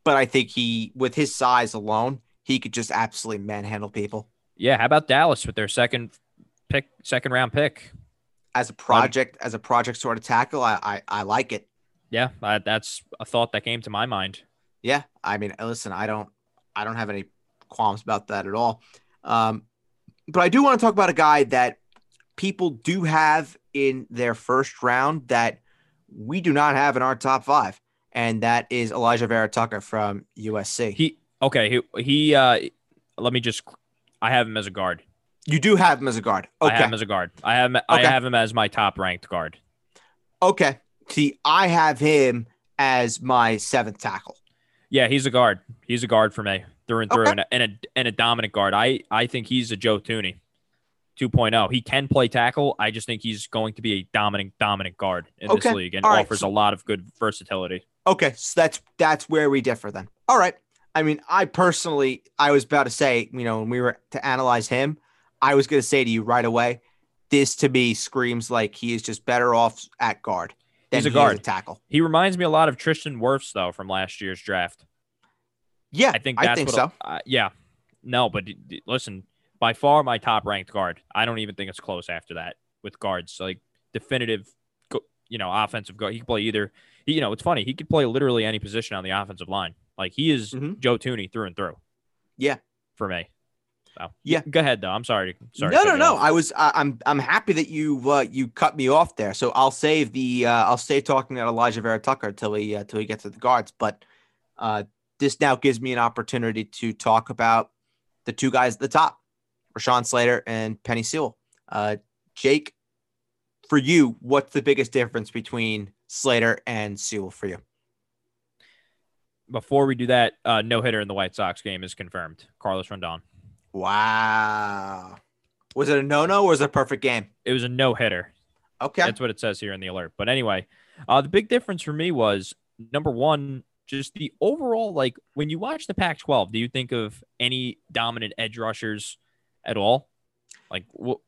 But I think he, with his size alone, he could just absolutely manhandle people. Yeah. How about Dallas with their second pick, second round pick? As a project, um, as a project sort of tackle, I I, I like it. Yeah, I, that's a thought that came to my mind. Yeah, I mean, listen, I don't, I don't have any qualms about that at all. Um, but I do want to talk about a guy that people do have in their first round that we do not have in our top five, and that is Elijah Vera Tucker from U S C. He okay, he he. Uh, let me just, I have him as a guard. You do have him as a guard. Okay. I have him as a guard. I have him, okay. I have him as my top-ranked guard. Okay. See, I have him as my seventh tackle. Yeah, he's a guard. He's a guard for me through and through, okay. and, a, and a and a dominant guard. I, I think he's a Joe Thomas two point oh. He can play tackle. I just think he's going to be a dominant, dominant guard in okay. this league and right. offers a lot of good versatility. Okay, so that's that's where we differ then. All right. I mean, I personally, I was about to say, you know, when we were to analyze him, I was going to say to you right away, this to me screams like he is just better off at guard than he's a guard. He is a tackle. He reminds me a lot of Tristan Wirfs, though, from last year's draft. Yeah, I think, that's I think what so. Uh, yeah. No, but d- d- listen, by far my top-ranked guard. I don't even think it's close after that with guards. Like, definitive, you know, offensive guard. He can play either. He, you know, it's funny. He could play literally any position on the offensive line. Like, he is mm-hmm. Joe Thomas through and through. Yeah. For me. Oh. Yeah, go ahead though. I'm sorry. Sorry. No, no, no. Off. I was. Uh, I'm. I'm happy that you uh, you cut me off there. So I'll save the. Uh, I'll stay talking about Elijah Vera Tucker until we uh, till we get to the guards. But uh, this now gives me an opportunity to talk about the two guys at the top, Rashawn Slater and Penei Sewell. Uh, Jake, for you, what's the biggest difference between Slater and Sewell for you? Before we do that, uh, no hitter in the White Sox game is confirmed. Carlos Rodon. Wow. Was it a no-no or was it a perfect game? It was a no-hitter. Okay. That's what it says here in the alert. But anyway, uh, the big difference for me was, number one, just the overall, like, when you watch the Pac twelve, do you think of any dominant edge rushers at all? Like, wh-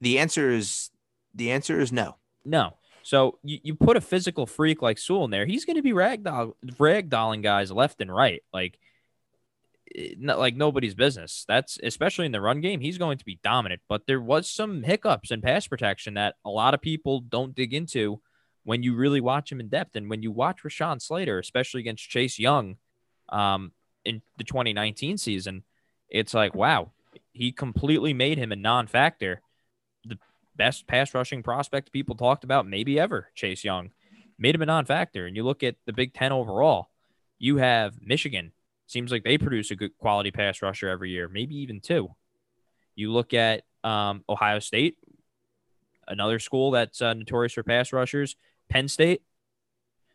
The answer is the answer is no. No. So you, you put a physical freak like Sewell in there, he's going to be ragdoll- ragdolling guys left and right. Like, Not like nobody's business. That's especially in the run game. He's going to be dominant, but there was some hiccups in pass protection that a lot of people don't dig into when you really watch him in depth. And when you watch Rashawn Slater, especially against Chase Young um, in the twenty nineteen season, it's like, wow, he completely made him a non-factor. The best pass rushing prospect people talked about maybe ever, Chase Young, made him a non-factor. And you look at the Big Ten overall, you have Michigan. Seems like they produce a good quality pass rusher every year, maybe even two. You look at um, Ohio State, another school that's uh, notorious for pass rushers, Penn State.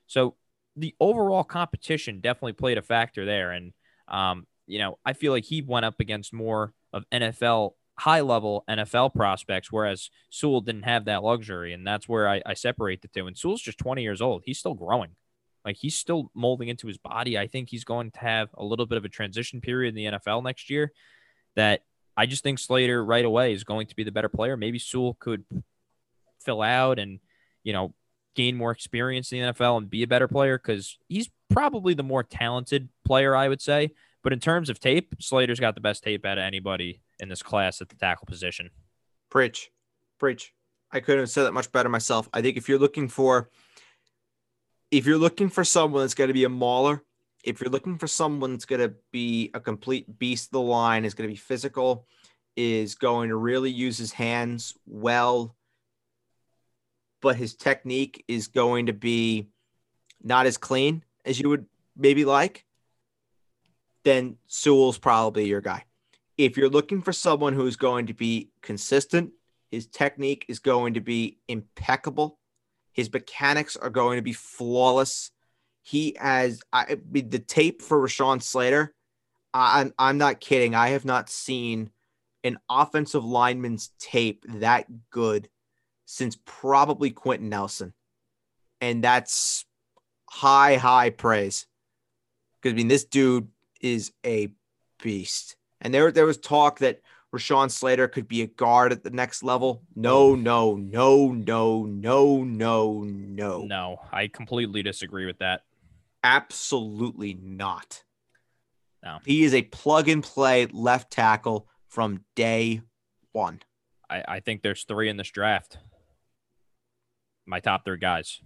So the overall competition definitely played a factor there. And, um, you know, I feel like he went up against more of N F L, high-level N F L prospects, whereas Sewell didn't have that luxury, and that's where I, I separate the two. And Sewell's just twenty years old. He's still growing. Like, he's still molding into his body. I think he's going to have a little bit of a transition period in the N F L next year that I just think Slater right away is going to be the better player. Maybe Sewell could fill out and, you know, gain more experience in the N F L and be a better player because he's probably the more talented player, I would say. But in terms of tape, Slater's got the best tape out of anybody in this class at the tackle position. Preach. Preach. I couldn't have said that much better myself. I think if you're looking for – If you're looking for someone that's going to be a mauler, if you're looking for someone that's going to be a complete beast of the line, is going to be physical, is going to really use his hands well, but his technique is going to be not as clean as you would maybe like, then Sewell's probably your guy. If you're looking for someone who's going to be consistent, his technique is going to be impeccable. His mechanics are going to be flawless. He has I, the tape for Rashawn Slater. I'm, I'm not kidding. I have not seen an offensive lineman's tape that good since probably Quentin Nelson. And that's high, high praise. Because, I mean, this dude is a beast. And there, there was talk that Rashawn Slater could be a guard at the next level. No, no, no, no, no, no, no. No, I completely disagree with that. Absolutely not. No. He is a plug-and-play left tackle from day one. I, I think there's three in this draft. My top three guys.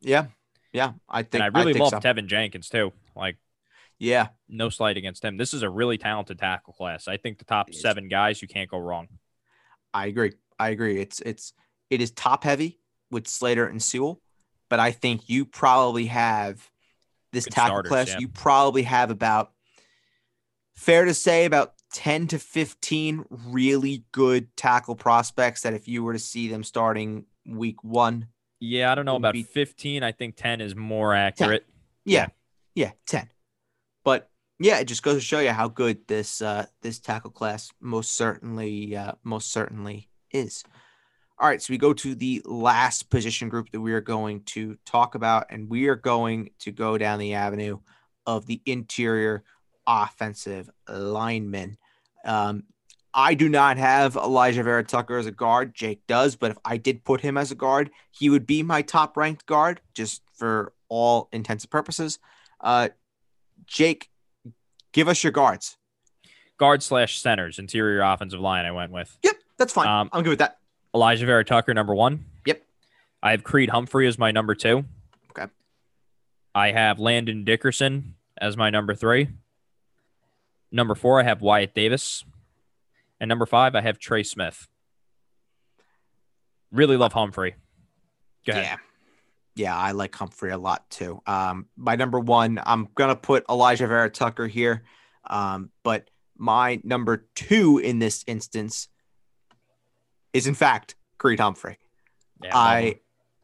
Yeah, yeah. I think and I really I love so. Tevin Jenkins, too. Like, yeah, no slight against him. This is a really talented tackle class. I think the top seven guys, you can't go wrong. I agree. I agree. It's it's it is top heavy with Slater and Sewell, but I think you probably have this Good tackle starters, class. Yeah. You probably have about fair to say about ten to fifteen really good tackle prospects that if you were to see them starting week one. Yeah, I don't know about be, fifteen. I think ten is more accurate. ten. Yeah. Yeah, ten. But yeah, it just goes to show you how good this uh, this tackle class most certainly uh, most certainly is. All right, so we go to the last position group that we are going to talk about, and we are going to go down the avenue of the interior offensive linemen. Um, I do not have Elijah Vera Tucker as a guard. Jake does, but if I did put him as a guard, he would be my top-ranked guard, just for all intents and purposes. Uh, Jake, give us your guards. Guard slash centers, interior offensive line I went with. Yep, that's fine. Um, I'm good with that. Elijah Vera Tucker, number one. Yep. I have Creed Humphrey as my number two. Okay. I have Landon Dickerson as my number three. Number four, I have Wyatt Davis. And number five, I have Trey Smith. Really love Humphrey. Go ahead. Yeah. Yeah, I like Humphrey a lot too. Um, my number one, I'm going to put Elijah Vera Tucker here. Um, but my number two in this instance is, in fact, Creed Humphrey. Yeah, I love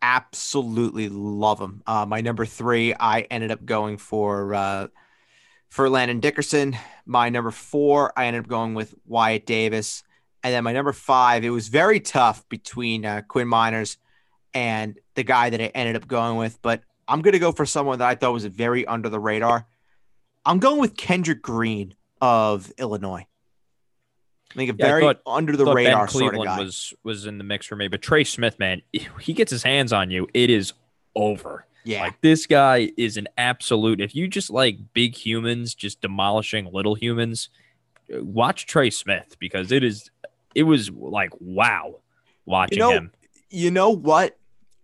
absolutely love him. Uh, my number three, I ended up going for uh, for Landon Dickerson. My number four, I ended up going with Wyatt Davis. And then my number five, it was very tough between uh, Quinn Miners and the guy that I ended up going with, but I'm going to go for someone that I thought was very under the radar. I'm going with Kendrick Green of Illinois. I think a yeah, very I thought, under the radar Ben sort Cleveland of guy was, was in the mix for me, but Trey Smith, man, he gets his hands on you. It is over. Yeah. Like, this guy is an absolute, if you just like big humans, just demolishing little humans, watch Trey Smith, because it is, it was like, wow. Watching you know, him. You know what?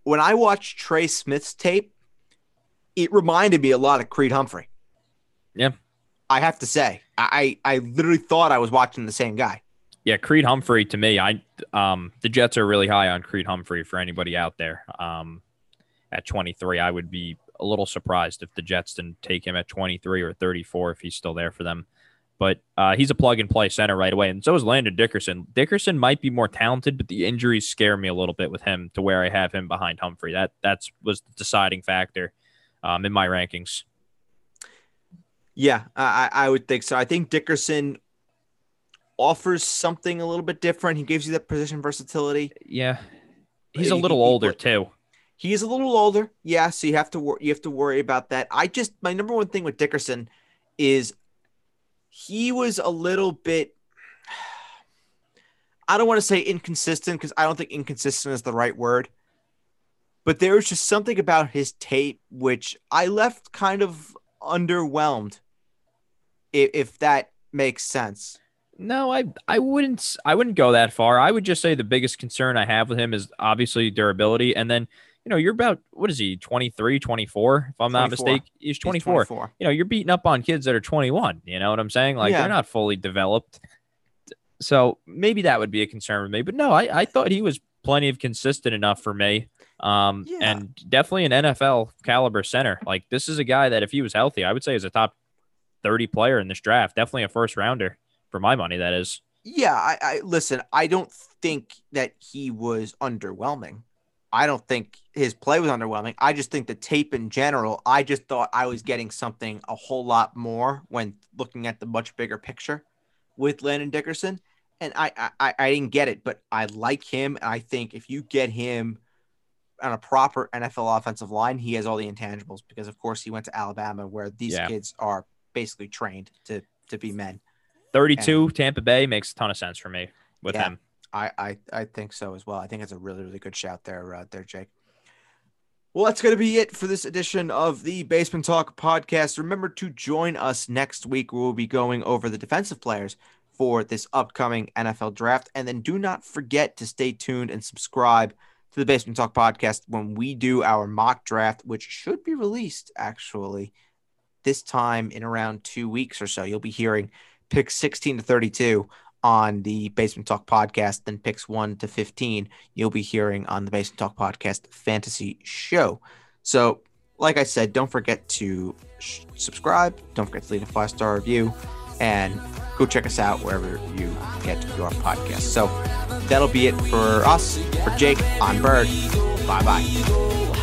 When I watched Trey Smith's tape, it reminded me a lot of Creed Humphrey. Yeah. I have to say, I, I literally thought I was watching the same guy. Yeah, Creed Humphrey to me, I um the Jets are really high on Creed Humphrey for anybody out there. Um, at twenty-three, I would be a little surprised if the Jets didn't take him at twenty-three or thirty-four if he's still there for them. But uh, he's a plug-and-play center right away, and so is Landon Dickerson. Dickerson might be more talented, but the injuries scare me a little bit with him to where I have him behind Humphrey. That that's was the deciding factor um, in my rankings. Yeah, I, I would think so. I think Dickerson offers something a little bit different. He gives you that position versatility. Yeah, he's a little he, older he, too. He is a little older, yeah. So you have to you have to worry about that. I just my number one thing with Dickerson is. He was a little bit, I don't want to say inconsistent because I don't think inconsistent is the right word, but there was just something about his tape, which I left kind of underwhelmed, if, if that makes sense. No, I, I wouldn't, I wouldn't go that far. I would just say the biggest concern I have with him is obviously durability. And then, you know, you're about, what is he, twenty-three, twenty-four, if I'm not mistaken? He's twenty-four. He's twenty-four. You know, you're beating up on kids that are twenty-one. You know what I'm saying? Like, yeah. They're not fully developed. So maybe that would be a concern with me. But no, I, I thought he was plenty of consistent enough for me. Um, yeah. And definitely an N F L caliber center. Like, this is a guy that if he was healthy, I would say is a top thirty player in this draft. Definitely a first rounder for my money, that is. Yeah, I, I listen, I don't think that he was underwhelming. I don't think his play was underwhelming. I just think the tape in general, I just thought I was getting something a whole lot more when looking at the much bigger picture with Landon Dickerson. And I I, I didn't get it, but I like him. I think if you get him on a proper N F L offensive line, he has all the intangibles because, of course, he went to Alabama where these yeah. kids are basically trained to to be men. thirty-two, and Tampa Bay makes a ton of sense for me with yeah, him. I, I, I think so as well. I think it's a really, really good shout there, uh, there, Jake. Well, that's going to be it for this edition of the Basement Talk podcast. Remember to join us next week. We'll be going over the defensive players for this upcoming N F L draft. And then do not forget to stay tuned and subscribe to the Basement Talk podcast when we do our mock draft, which should be released actually this time in around two weeks or so. You'll be hearing picks sixteen to thirty-two on the Basement Talk podcast, then picks one to fifteen you'll be hearing on the Basement Talk podcast fantasy show. So like I said, don't forget to sh- subscribe. Don't forget to leave a five-star review and go check us out wherever you get your podcast. So that'll be it for us. For Jake, I'm Berg. Bye-bye.